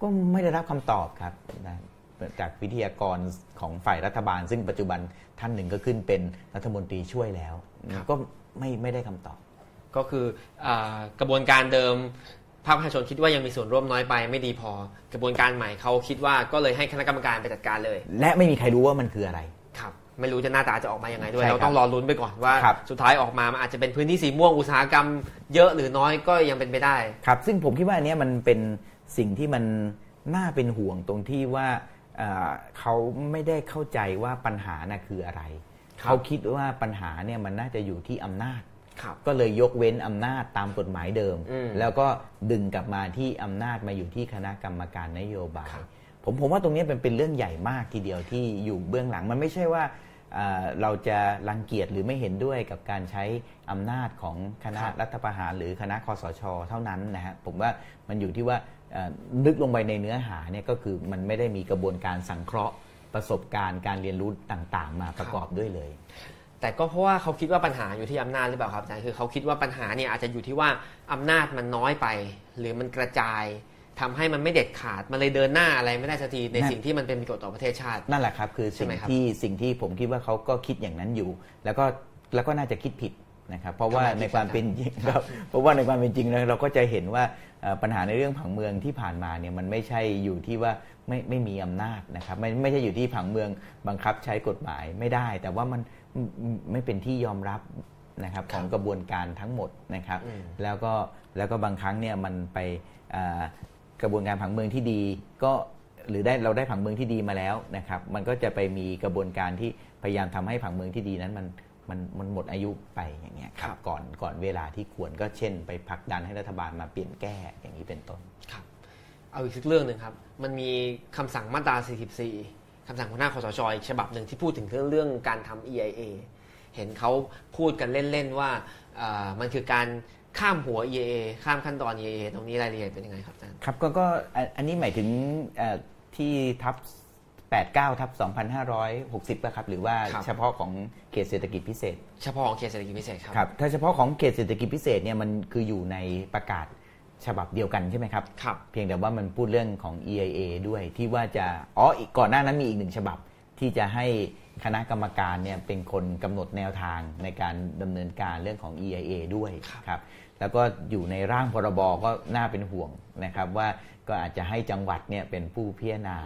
ก็ไม่ได้รับคำตอบครับจากวิทยากรของฝ่ายรัฐบาลซึ่งปัจจุบันท่านหนึ่งก็ขึ้นเป็นรัฐมนตรีช่วยแล้วก็ไม่ได้คำตอบก็คือกระบวนการเดิมภาคประชาชนคิดว่ายังมีส่วนร่วมน้อยไปไม่ดีพอกระบวนการใหม่เขาคิดว่าก็เลยให้คณะกรรมการไปจัดการเลยและไม่มีใครรู้ว่ามันคืออะไรครับไม่รู้จะหน้าตาจะออกมายังไงด้วยเราต้องรอลุ้นไปก่อนว่าสุดท้ายออกมามันอาจจะเป็นพื้นที่สีม่วงอุตสาหกรรมเยอะหรือน้อยก็ยังเป็นไปได้ครับซึ่งผมคิดว่าอันนี้มันเป็นสิ่งที่มันน่าเป็นห่วงตรงที่ว่าเขาไม่ได้เข้าใจว่าปัญหาน่ะคืออะไรเขาคิดว่าปัญหาเนี่ยมันน่าจะอยู่ที่อำนาจก็เลยยกเว้นอำนาจตามกฎหมายเดิมแล้วก็ดึงกลับมาที่อำนาจมาอยู่ที่คณะกรรมการนโยบายผมว่าตรงนี้เป็นเรื่องใหญ่มากทีเดียวที่อยู่เบื้องหลังมันไม่ใช่ว่าเราจะรังเกียจหรือไม่เห็นด้วยกับการใช้อำนาจของคณะรัฐประหารหรือคณะคสช.เท่านั้นนะฮะผมว่ามันอยู่ที่ว่าลึกลงไปในเนื้อหาเนี่ยก็คือมันไม่ได้มีกระบวนการสังเคราะห์ประสบการณ์การเรียนรู้ต่างๆมาประกอบด้วยเลยแต่ก็เพราะว่าเขาคิดว่าปัญหาอยู่ที่อำนาจหรือเปล่าครับอาจารย์คือเขาคิดว่าปัญหาเนี่ยอาจจะอยู่ที่ว่าอำนาจมันน้อยไปหรือมันกระจายทำให้มันไม่เด็ดขาดมันเลยเดินหน้าอะไรไม่ได้สักทีในสิ่งที่มันเป็นประโยชน์ต่อประเทศชาตินั่นแหละครับคือสิ่งที่ผมคิดว่าเขาก็คิดอย่างนั้นอยู่แล้วก็น่าจะคิดผิดนะครับเพราะว่าในความเป็นจริงเราก็จะเห็นว่าปัญหาในเรื่องผังเมืองที่ผ่านมาเนี่ยมันไม่ใช่อยู่ที่ว่าไม่มีอำนาจนะครับไม่ใช่อยู่ที่ผังเมืองบังคับใช้กฎหมายไม่ได้แต่ว่ามันไม่เป็นที่ยอมรับนะครับของกระบวนการทั้งหมดนะครับแล้วก็บางครั้งเนี่ยมันไปกระบวนการผังเมืองที่ดีก็หรือเราได้ผังเมืองที่ดีมาแล้วนะครับมันก็จะไปมีกระบวนการที่พยายามทำให้ผังเมืองที่ดีนั้นมัน มันหมดอายุไปอย่างเงี้ยครับก่อนเวลาที่ควรก็เช่นไปผลักดันให้รัฐบาลมาเปลี่ยนแก้อย่างนี้เป็นต้นครับเอาอีกสักเรื่องนึงครับมันมีคำสั่งมาตรา44คำสั่งหัวหน้าคสช.อีกฉบับนึงที่พูดถึงเรื่องการทำ EIA เห็นเขาพูดกันเล่นๆว่ามันคือการข้ามหัว EIA ข้ามขั้นตอน EIA ตรงนี้รายละเอียดเป็นยังไงครับอาจารย์ครับก็อันนี้หมายถึงที่ทับ89/2560 ป่ะครับหรือว่าเฉพาะของเขตเศรษฐกิจพิเศษเฉพาะของเขตเศรษฐกิจพิเศษครับถ้าเฉพาะของเขตเศรษฐกิจพิเศษเนี่ยมันคืออยู่ในประกาศฉบับเดียวกันใช่ไหมครับเพียงแต่ว่ามันพูดเรื่องของ EIA ด้วยที่ว่าจะก่อนหน้านั้นมีอีกหนึ่งฉบับที่จะให้คณะกรรมการเนี่ยเป็นคนกำหนดแนวทางในการดำเนินการเรื่องของ EIA ด้วยครับแล้วก็อยู่ในร่างพรบก็น่าเป็นห่วงนะครับว่าก็อาจจะให้จังหวัดเนี่ยเป็นผู้พิจารณา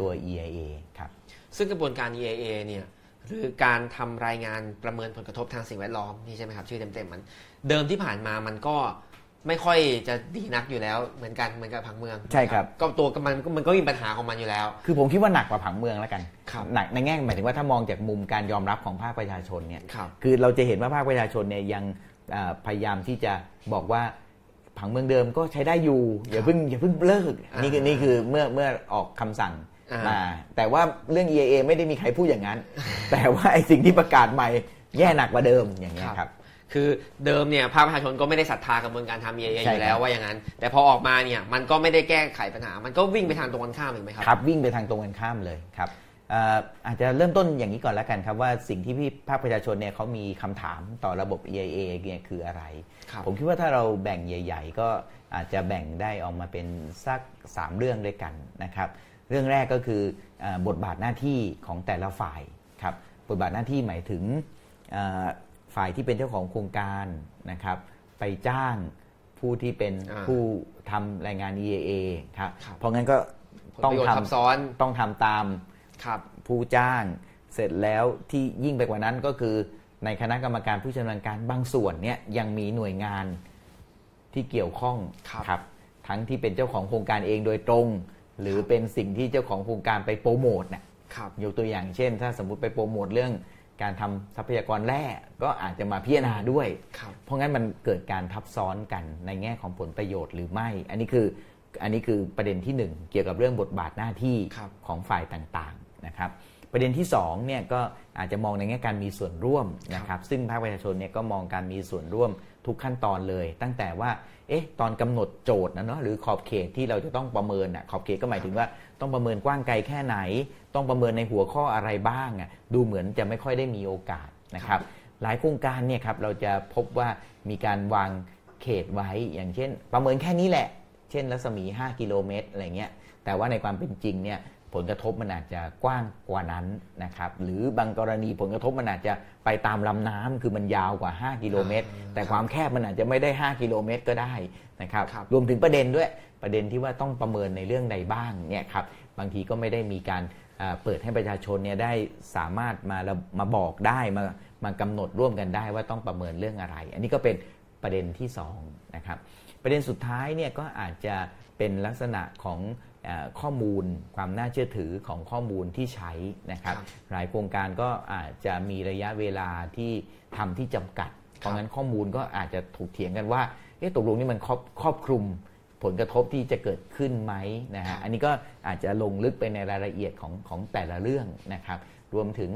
ตัว EIA ครับซึ่งกระบวนการ EIA เนี่ยหรือการทำรายงานประเมินผลกระทบทางสิ่งแวดล้อมนี่ใช่ไหมครับชื่อเต็มๆมันเดิมที่ผ่านมามันก็ไม่ค่อยจะดีนักอยู่แล้วเหมือนกับผังเมืองใช่ครับก็ตัวมันก็มีปัญหาของมันอยู่แล้วคือผมคิดว่าหนักกว่าผังเมืองแล้วกันหนักในแง่หมายถึงว่าถ้ามองจากมุมการยอมรับของภาคประชาชนเนี่ยคือเราจะเห็นว่าภาคประชาชนเนี่ยยังพยายามที่จะบอกว่าผังเมืองเดิมก็ใช้ได้อยู่อย่าเพิ่งเลิกนี่คือเมื่อออกคำสั่งมาแต่ว่าเรื่อง EIA ไม่ได้มีใครพูดอย่างนั้นแต่ว่าไอ้สิ่งที่ประกาศใหม่แย่หนักกว่าเดิมอย่างเงี้ยครับคือเดิมเนี่ยภาคประชาชนก็ไม่ได้ศรัทธากระบวนการทำ EIA อยู่แล้วว่าอย่างนั้นแต่พอออกมาเนี่ยมันก็ไม่ได้แก้ไขปัญหามันก็วิ่งไปทางตรงกันข้ามถูกไหมครับครับวิ่งไปทางตรงกันข้ามเลยครับอาจจะเริ่มต้นอย่างนี้ก่อนแล้วกันครับว่าสิ่งที่พี่ภาคประชาชนเนี่ยเขามีคำถามต่อระบบ EIA เนี่ยคืออะไรผมคิดว่าถ้าเราแบ่งใหญ่ๆก็อาจจะแบ่งได้ออกมาเป็นสัก3เรื่องด้วยกันนะครับเรื่องแรกก็คือบทบาทหน้าที่ของแต่ละฝ่ายครับบทบาทหน้าที่หมายถึงฝ่ายที่เป็นเจ้าของโครงการนะครับไปจ้างผู้ที่เป็นผู้ทำรายงาน EIA ครับเพราะงั้นก็ต้องทำตามผู้จ้างเสร็จแล้วที่ยิ่งไปกว่านั้นก็คือในคณะกรรมการผู้ชำนาญการบางส่วนเนี่ยยังมีหน่วยงานที่เกี่ยวข้องครับทั้งที่เป็นเจ้าของโครงการเองโดยตรงหรือเป็นสิ่งที่เจ้าของโครงการไปโปรโมทนะครับยกตัวอย่างเช่นถ้าสมมุติไปโปรโมทเรื่องการทำทรัพยากรแร่ก็อาจจะมาพิจารณาด้วยเพราะงั้นมันเกิดการทับซ้อนกันในแง่ของผลประโยชน์หรือไม่อันนี้คือประเด็นที่1เกี่ยวกับเรื่องบทบาทหน้าที่ของฝ่ายต่างๆนะครับประเด็นที่2เนี่ยก็อาจจะมองในแง่การมีส่วนร่วมนะครับซึ่งภาคประชาชนเนี่ยก็มองการมีส่วนร่วมทุกขั้นตอนเลยตั้งแต่ว่าตอนกำหนดโจทย์นะเนาะหรือขอบเขตที่เราจะต้องประเมินขอบเขตก็หมายถึงว่าต้องประเมินกว้างไกลแค่ไหนต้องประเมินในหัวข้ออะไรบ้างดูเหมือนจะไม่ค่อยได้มีโอกาสนะครับหลายโครงการเนี่ยครับเราจะพบว่ามีการวางเขตไว้อย่างเช่นประเมินแค่นี้แหละเช่นรัศมี5กิโลเมตรอะไรเงี้ยแต่ว่าในความเป็นจริงเนี่ยผลกระทบมันอาจจะกว้างกว่านั้นนะครับหรือบางกรณีผลกระทบมันอาจจะไปตามลำน้ำคือมันยาวกว่า5กิโลเมตรแต่ความแคบมันอาจจะไม่ได้5กิโลเมตรก็ได้นะครับรวมถึงประเด็นด้วยประเด็นที่ว่าต้องประเมินในเรื่องใดบ้างเนี่ยครับบางทีก็ไม่ได้มีการเปิดให้ประชาชนเนี่ยได้สามารถมาบอกได้มากำหนดร่วมกันได้ว่าต้องประเมินเรื่องอะไรอันนี้ก็เป็นประเด็นที่2นะครับประเด็นสุดท้ายเนี่ยก็อาจจะเป็นลักษณะของข้อมูลความน่าเชื่อถือของข้อมูลที่ใช้นะครับหลายโครงการก็อาจจะมีระยะเวลาที่ทำที่จำกัดเพราะงั้นข้อมูลก็อาจจะถกเถียงกันว่าตกลงนี่มันครอบคลุมผลกระทบที่จะเกิดขึ้นไหมนะฮะอันนี้ก็อาจจะลงลึกไปในรายละเอียดของแต่ละเรื่องนะครับรวมถึง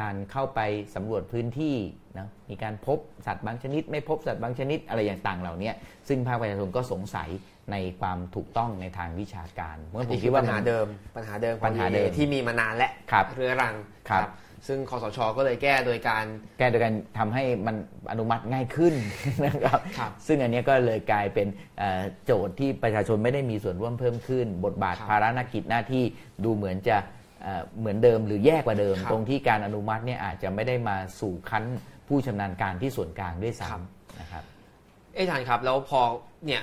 การเข้าไปสำรวจพื้นที่นะมีการพบสัตว์บางชนิดไม่พบสัตว์บางชนิดอะไรอย่างต่างเหล่านี้ซึ่งภาคประชาชนก็สงสัยในความถูกต้องในทางวิชาการเมื่อผมคิดว่าปัญหาเดิมที่มีมานานและเรื้อรังครับซึ่งคสช.ก็เลยแก้โดยการทำให้มันอนุมัติง่ายขึ้นนะครับซึ่งอันนี้ก็เลยกลายเป็นโจทย์ที่ประชาชนไม่ได้มีส่วนร่วมเพิ่มขึ้นบทบาทภารกิจหน้าที่ดูเหมือนจะเหมือนเดิมหรือแย่กว่าเดิมตรงที่การอนุมัติเนี่ยอาจจะไม่ได้มาสู่คั้นผู้ชำนาญการที่ส่วนกลางด้วยซ้ำนะครับอาจารย์ครับแล้วพอเนี่ย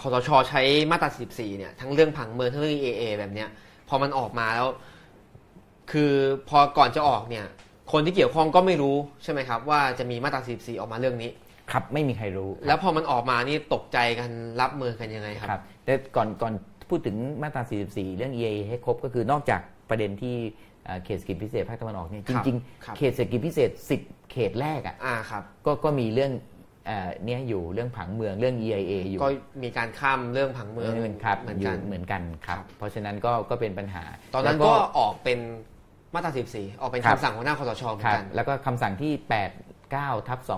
คสช.ใช้มาตรา44เนี่ยทั้งเรื่องผังเมืองทั้งเรื่อง EIA แบบเนี้ยพอมันออกมาแล้วคือพอก่อนจะออกเนี่ยคนที่เกี่ยวข้องก็ไม่รู้ใช่ไหมครับว่าจะมีมาตรา44ออกมาเรื่องนี้ครับไม่มีใครรู้แล้วพอมันออกมานี่ตกใจกันรับมือกันยังไงครับแต่ก่อนพูดถึงมาตรา44เรื่อง EIA ให้ครบก็คือนอกจากประเด็นที่ เขตเศรษฐกิจพิเศษภาคตะวันออกนี่จริงๆเขตเศรษฐกิจพิเศษ10เขตแรกอ่ะก็มีเรื่องเนี่ยอยู่เรื่องผังเมืองเรื่อง EIA อยู่ก็มีการข้ามเรื่องผังเมืองเหมือนกันครับเพราะฉะนั้นก็เป็นปัญหาตอนนั้นก็ออกเป็นมาตรา14ออกเป็นคำสั่งหัวหน้าคสช.เหมือนกันแล้วก็คำสั่งที่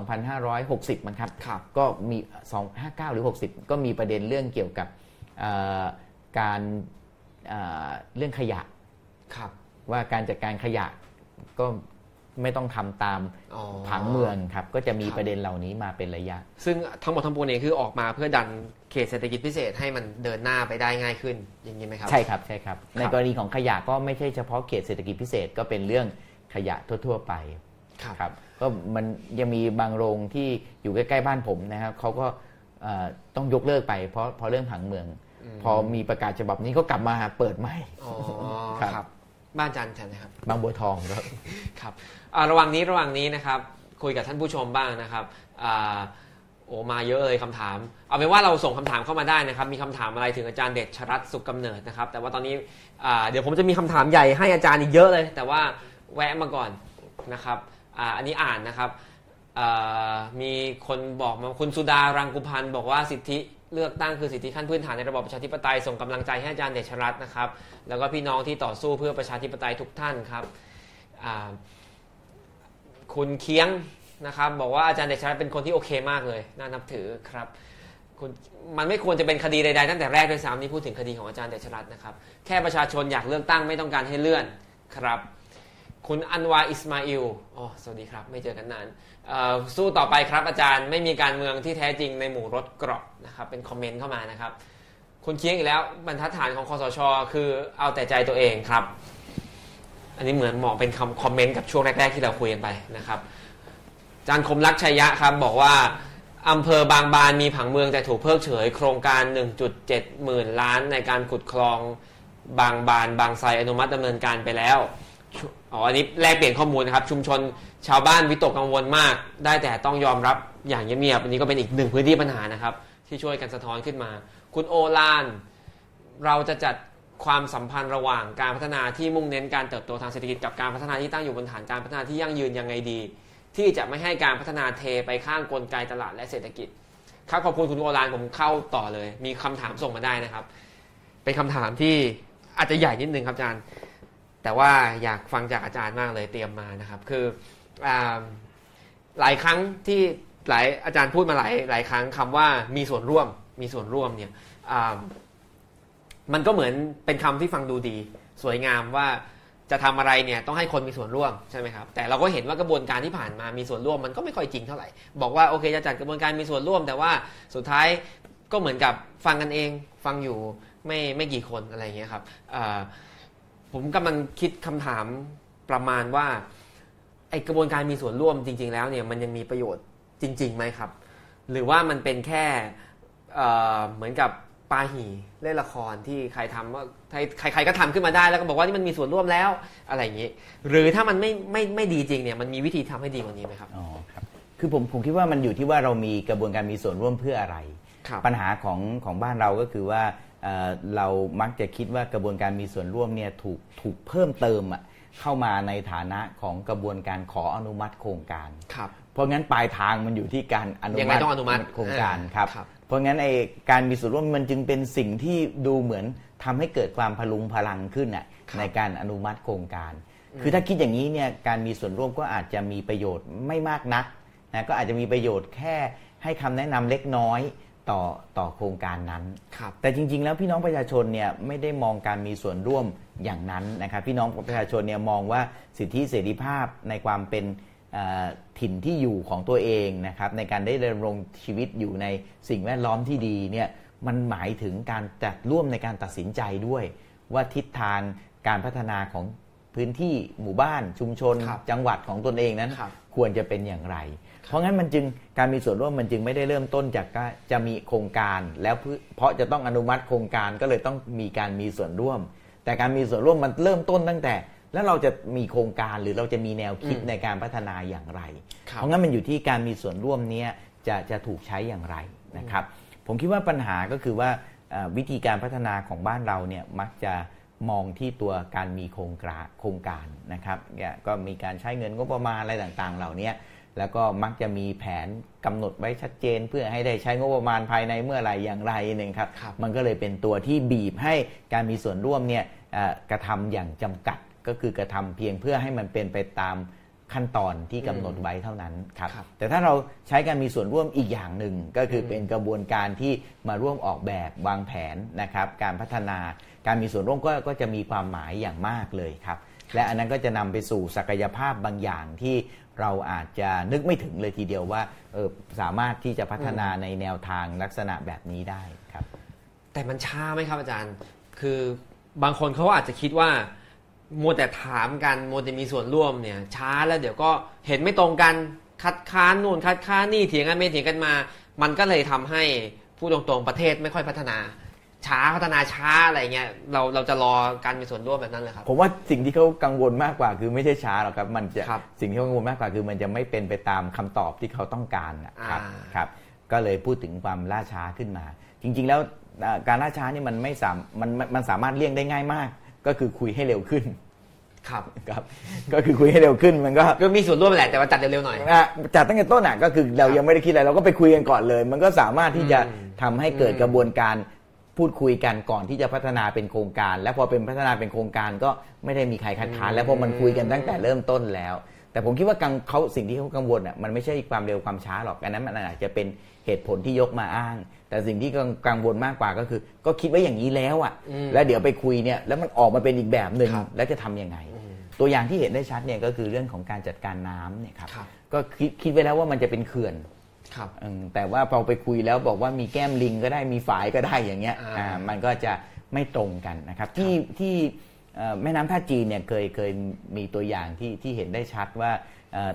89/2560 มันครับก็มี259หรือ60ก็มีประเด็นเรื่องเกี่ยวกับการเรื่องขยะว่าการจัดการขยะก็ไม่ต้องทำตามผังเมืองครับก็จะมีประเด็นเหล่านี้มาเป็นระยะซึ่งทั้งหมดทั้งปวงเนี่ยคือออกมาเพื่อดันเขตเศรษฐกิจพิเศษให้มันเดินหน้าไปได้ง่ายขึ้นอย่างนี้ไหมครับใช่ครับในกรณีของขยะก็ไม่ใช่เฉพาะเขตเศรษฐกิจพิเศษก็เป็นเรื่องขยะทั่วๆไปครับก็มันยังมีบางโรงที่อยู่ใกล้ๆบ้านผมนะครับเขาก็ต้องยกเลิกไปเพราะเรื่องผังเมืองพอมีประกาศฉบับนี้ก็กลับมาเปิดใหม่ครับบ้านจันทร์ใช่ไหมครับบางบัวทองครับครับระหว่างนี้นะครับคุยกับท่านผู้ชมบ้างนะครับมาเยอะเลยคำถามเอาเป็นว่าเราส่งคำถามเข้ามาได้นะครับมีคำถามอะไรถึงอาจารย์เดชชรัตน์สุขกำเนิดนะครับแต่ว่าตอนนี้เดี๋ยวผมจะมีคำถามใหญ่ให้อาจารย์อีกเยอะเลยแต่ว่าแวะมาก่อนนะครับอันนี้อ่านนะครับมีคนบอกมาคุณสุดารังกุพันธ์บอกว่าสิทธิเลือกตั้งคือสิทธิขั้นพื้นฐานในระบอบประชาธิปไตยส่งกำลังใจให้อาจารย์เดชรัตน์นะครับแล้วก็พี่น้องที่ต่อสู้เพื่อประชาธิปไตยทุกท่านครับคุณเคียงนะครับบอกว่าอาจารย์เดชรัตน์เป็นคนที่โอเคมากเลยน่านับถือครับมันไม่ควรจะเป็นคดีใดๆตั้งแต่แรกด้วยซ้ำนี่พูดถึงคดีของอาจารย์เดชรัตน์นะครับแค่ประชาชนอยากเลือกตั้งไม่ต้องการให้เลื่อนครับคุณอันวาอิสมาอิลอ๋อสวัสดีครับไม่เจอกันนานสู้ต่อไปครับอาจารย์ไม่มีการเมืองที่แท้จริงในหมู่รถเกราะนะครับเป็นคอมเมนต์เข้ามานะครับคุณเคียงอีกแล้วบรรทัดฐานของคสช.คือเอาแต่ใจตัวเองครับอันนี้เหมือนหมอเป็นคอมเมนต์กับช่วงแรกๆที่เราคุยกันไปนะครับอาจารย์คมลักษณ์ชัยยะครับบอกว่าอำเภอบางบานมีผังเมืองแต่ถูกเพิกเฉยโครงการ 1.7 หมื่นล้านในการขุดคลองบางบานบางไทรอนุมัติดำเนินการไปแล้วอันนี้แลกเปลี่ยนข้อมูลนะครับชุมชนชาวบ้านวิตกกังวลมากได้แต่ต้องยอมรับอย่างเงียบๆอันนี้ก็เป็นอีกหนึ่งพื้นที่ปัญหานะครับที่ช่วยกันสะท้อนขึ้นมาคุณโอลานเราจะจัดความสัมพันธ์ระหว่างการพัฒนาที่มุ่งเน้นการเติบโตทางเศรษฐกิจกับการพัฒนาที่ตั้งอยู่บนฐานการพัฒนาที่ยั่งยืนยังไงดีที่จะไม่ให้การพัฒนาเทไปข้างกลไกตลาดและเศรษฐกิจครับขอบคุณคุณโอลานผมเข้าต่อเลยมีคำถามส่งมาได้นะครับเป็นคำถามที่อาจจะใหญ่นิดนึงครับอาจารย์แต่ว่าอยากฟังจากอาจารย์มากเลยเตรียมมานะครับคือหลายครั้งที่หลายอาจารย์พูดมาหลายครั้งคำว่ามีส่วนร่วมเนี่ยมันก็เหมือนเป็นคำที่ฟังดูดีสวยงามว่าจะทำอะไรเนี่ยต้องให้คนมีส่วนร่วมใช่ไหมครับแต่เราก็เห็นว่ากระบวนการที่ผ่านมามีส่วนร่วมมันก็ไม่ค่อยจริงเท่าไหร่บอกว่าโอเคจะจัดกระบวนการมีส่วนร่วมแต่ว่าสุดท้ายก็เหมือนกับฟังกันเองฟังอยู่ไม่กี่คนอะไรอย่างเงี้ยครับผมกำลังคิดคำถามประมาณว่าไอกระบวนการมีส่วนร่วมจริงๆแล้วเนี่ยมันยังมีประโยชน์จริงๆไหมครับหรือว่ามันเป็นแค่เหมือนกับปาหี่เล่นละครที่ใครทำว่าใครก็ทำขึ้นมาได้แล้วก็บอกว่านี่มันมีส่วนร่วมแล้วอะไรอย่างนี้หรือถ้ามันไม่ดีจริงเนี่ยมันมีวิธีทำให้ดีกว่านี้ไหมครับอ๋อครับคือผมคิดว่ามันอยู่ที่ว่าเรามีกระบวนการมีส่วนร่วมเพื่ออะไรปัญหาของบ้านเราก็คือว่าเรามักจะคิดว่ากระบวนการมีส่วนร่วมเนี่ยถูกเพิ่มเติมเข้ามาในฐานะของกระบวนการขออนุมัติโครงการครับเพราะงั้นปลายทางมันอยู่ที่การอนุมัติโครงการครับเพราะงั้นไอ้การมีส่วนร่วมมันจึงเป็นสิ่งที่ดูเหมือนทำให้เกิดความพลุงพลังขึ้นในการอนุมัติโครงการคือถ้าคิดอย่างนี้เนี่ยการมีส่วนร่วมก็อาจจะมีประโยชน์ไม่มากนักนะก็อาจจะมีประโยชน์แค่ให้คำแนะนำเล็กน้อยต่อโครงการนั้นแต่จริงๆแล้วพี่น้องประชาชนเนี่ยไม่ได้มองการมีส่วนร่วมอย่างนั้นนะครับพี่น้องประชาชนเนี่ยมองว่าสิทธิเสรีภาพในความเป็นถิ่นที่อยู่ของตัวเองนะครับในการได้ดำรงชีวิตอยู่ในสิ่งแวดล้อมที่ดีเนี่ยมันหมายถึงการจัดร่วมในการตัดสินใจด้วยว่าทิศทางการพัฒนาของพื้นที่หมู่บ้านชุมชนจังหวัดของตนเองนั้นควรจะเป็นอย่างไรเพราะงั้นมันจึงการมีส่วนร่วมมันจึงไม่ได้เริ่มต้นจากจะมีโครงการแล้วเพราะจะต้องอนุมัติโครงการก็เลยต้องมีการมีส่วนร่วมแต่การมีส่วนร่วมมันเริ่มต้นตั้งแต่แล้วเราจะมีโครงการหรือเราจะมีแนวคิดในการพัฒนาอย่างไรเพราะงั้นมันอยู่ที่การมีส่วนร่วมนี้จะถูกใช้อย่างไรนะครับผมคิดว่าปัญหาก็คือว่าวิธีการพัฒนาของบ้านเราเนี่ยมักจะ มองที่ตัวการมีโครงการนะครับเนี่ยก็มีการใช้เงินงบประมาณอะไรต่างๆเหล่านี้แล้วก็มักจะมีแผนกำหนดไว้ชัดเจนเพื่อให้ได้ใช้งบประมาณภายในเมื่อไหร่อย่างไรนึงครับมันก็เลยเป็นตัวที่บีบให้การมีส่วนร่วมเนี่ยกระทำอย่างจำกัดก็คือกระทำเพียงเพื่อให้มันเป็นไปตามขั้นตอนที่กำหนดไว้เท่านั้นครับแต่ถ้าเราใช้การมีส่วนร่วมอีกอย่างหนึ่งก็คือเป็นกระบวนการที่มาร่วมออกแบบวางแผนนะครับการพัฒนาการมีส่วนร่วมก็จะมีความหมายอย่างมากเลยครับและอันนั้นก็จะนำไปสู่ศักยภาพบางอย่างที่เราอาจจะนึกไม่ถึงเลยทีเดียวว่าสามารถที่จะพัฒนาในแนวทางลักษณะแบบนี้ได้ครับแต่มันช้าไหมครับอาจารย์คือบางคนเขาอาจจะคิดว่ามัวแต่ถามกันมัวแต่มีส่วนร่วมเนี่ยช้าแล้วเดี๋ยวก็เห็นไม่ตรงกันคัดค้านนู่นคัดค้านนี่เถียงกันไม่เถียงกันมามันก็เลยทำให้ผู้ตรงๆประเทศไม่ค่อยพัฒนาช้าพัฒนาช้าอะไรเงี้ยเราจะรอการมีส่วนร่วมแบบนั้นเลยครับผมว่าสิ่งที่เขากังวลมากกว่าคือไม่ใช่ช้าหรอกครับมันจะสิ่งที่เขากังวลมากกว่าคือมันจะไม่เป็นไปตามคำตอบที่เขาต้องการนะครับครับก็เลยพูดถึงความล่าช้าขึ้นมาจริงๆแล้วการล่าช้านี่มันไม่มันสามารถเลี่ยงได้ง่ายมากก็คือคุยให้เร็วขึ้นครับก็คือคุยให้เร็วขึ้นมันก็มีส่วนร่วมแหละแต่ว่าจัดเร็วๆหน่อยจัดตั้งแต่ต้นน่ะก็คือเรายังไม่ได้คิดอะไรเราก็ไปคุยกันก่อนเลยมันก็สามารถที่จะทำให้เกิดกระบวนการพูดคุยกันก่อนที่จะพัฒนาเป็นโครงการและพอเป็นพัฒนาเป็นโครงการก็ไม่ได้มีใครคัดค้านแล้วเพราะมันคุยกันตั้งแต่เริ่มต้นแล้วแต่ผมคิดว่าเขาสิ่งที่เขากังวลอ่ะมันไม่ใช่ความเร็วความช้าหรอกอันนั้นมันอาจจะเป็นเหตุผลที่ยกมาอ้างแต่สิ่งที่กังวลมากกว่าก็คือก็คิดไว้อย่างนี้แล้วอ่ะแล้วเดี๋ยวไปคุยเนี่ยแล้วมันออกมาเป็นอีกแบบนึงแล้วจะทำยังไงตัวอย่างที่เห็นได้ชัดเนี่ยก็คือเรื่องของการจัดการน้ำเนี่ยครับก็คิดไว้แล้วว่ามันจะเป็นเขื่อนแต่ว่าพอไปคุยแล้วบอกว่ามีแก้มลิงก็ได้มีฝายก็ได้อย่างเงี้ยมันก็จะไม่ตรงกันนะครับที่แม่น้ำท่าจีนเนี่ยเคยมีตัวอย่างที่เห็นได้ชัดว่า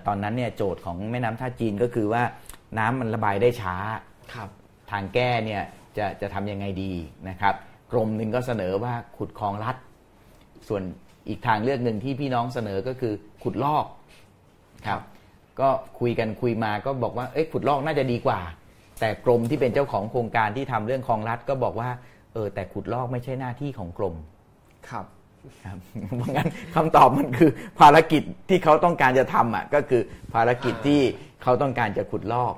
ตอนนั้นเนี่ยโจทย์ของแม่น้ำท่าจีนก็คือว่าน้ำมันระบายได้ช้าทางแก้เนี่ยจะทำยังไงดีนะครับกรมหนึ่งก็เสนอว่าขุดคลองลัดส่วนอีกทางเลือกหนึ่งที่พี่น้องเสนอก็คือขุดลอกครับก็คุยมาก็บอกว่าขุดลอกน่าจะดีกว่าแต่กรมที่เป็นเจ้าของโครงการที่ทำเรื่องคลองลัดก็บอกว่าแต่ขุดลอกไม่ใช่หน้าที่ของกรมครับเพราะงั้นคำตอบมันคือภารกิจที่เขาต้องการจะทำอ่ะก็คือภารกิจที่เขาต้องการจะขุดลอก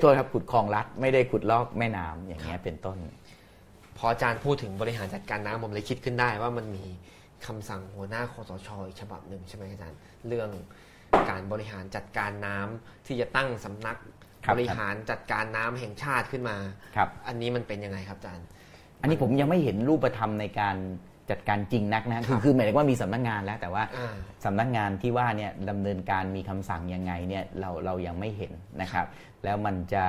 โทษครับขุดคลองลัดไม่ได้ขุดลอกแม่น้ำอย่างเงี้ยเป็นต้นพออาจารย์พูดถึงบริหารจัดการน้ำผมเลยคิดขึ้นได้ว่ามันมีคำสั่งหัวหน้าคสช.อีกฉบับหนึ่งใช่ไหมอาจารย์เรื่องการบริหารจัดการน้ำที่จะตั้งสำนักบริหารจัดการน้ำแห่งชาติขึ้นมาอันนี้มันเป็นยังไงครับอาจารย์อันนี้ผมยังไม่เห็นรูปธรรมในการจัดการจริงนักนะคือหมายถึงว่ามีสำนักงานแล้วแต่ว่าสำนักงานที่ว่าเนี่ยดำเนินการมีคำสั่งยังไงเนี่ยเรายังไม่เห็นนะครับแล้วมันจะ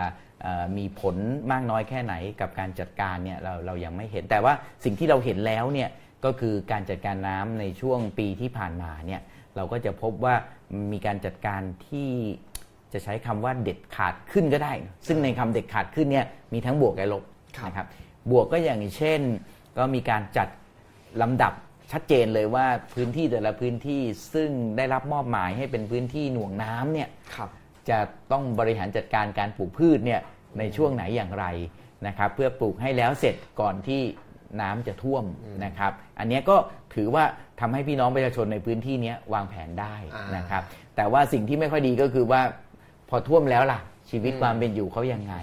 มีผลมากน้อยแค่ไหนกับการจัดการเนี่ยเรายังไม่เห็นแต่ว่าสิ่งที่เราเห็นแล้วเนี่ยก็คือการจัดการน้ำในช่วงปีที่ผ่านมาเนี่ยเราก็จะพบว่ามีการจัดการที่จะใช้คำว่าเด็ดขาดขึ้นก็ได้ซึ่งในคำเด็ดขาดขึ้นเนี่ยมีทั้งบวกและลบนะครับบวกก็อย่างเช่นก็มีการจัดลำดับชัดเจนเลยว่าพื้นที่แต่ละพื้นที่ซึ่งได้รับมอบหมายให้เป็นพื้นที่หน่วงน้ำเนี่ยจะต้องบริหารจัดการการปลูกพืชเนี่ยในช่วงไหนอย่างไรนะครับเพื่อปลูกให้แล้วเสร็จก่อนที่น้ำจะท่วมนะครับอันนี้ก็ถือว่าทำให้พี่น้องประชาชนในพื้นที่นี้วางแผนได้นะครับแต่ว่าสิ่งที่ไม่ค่อยดีก็คือว่าพอท่วมแล้วล่ะชีวิตความเป็นอยู่เขายังไง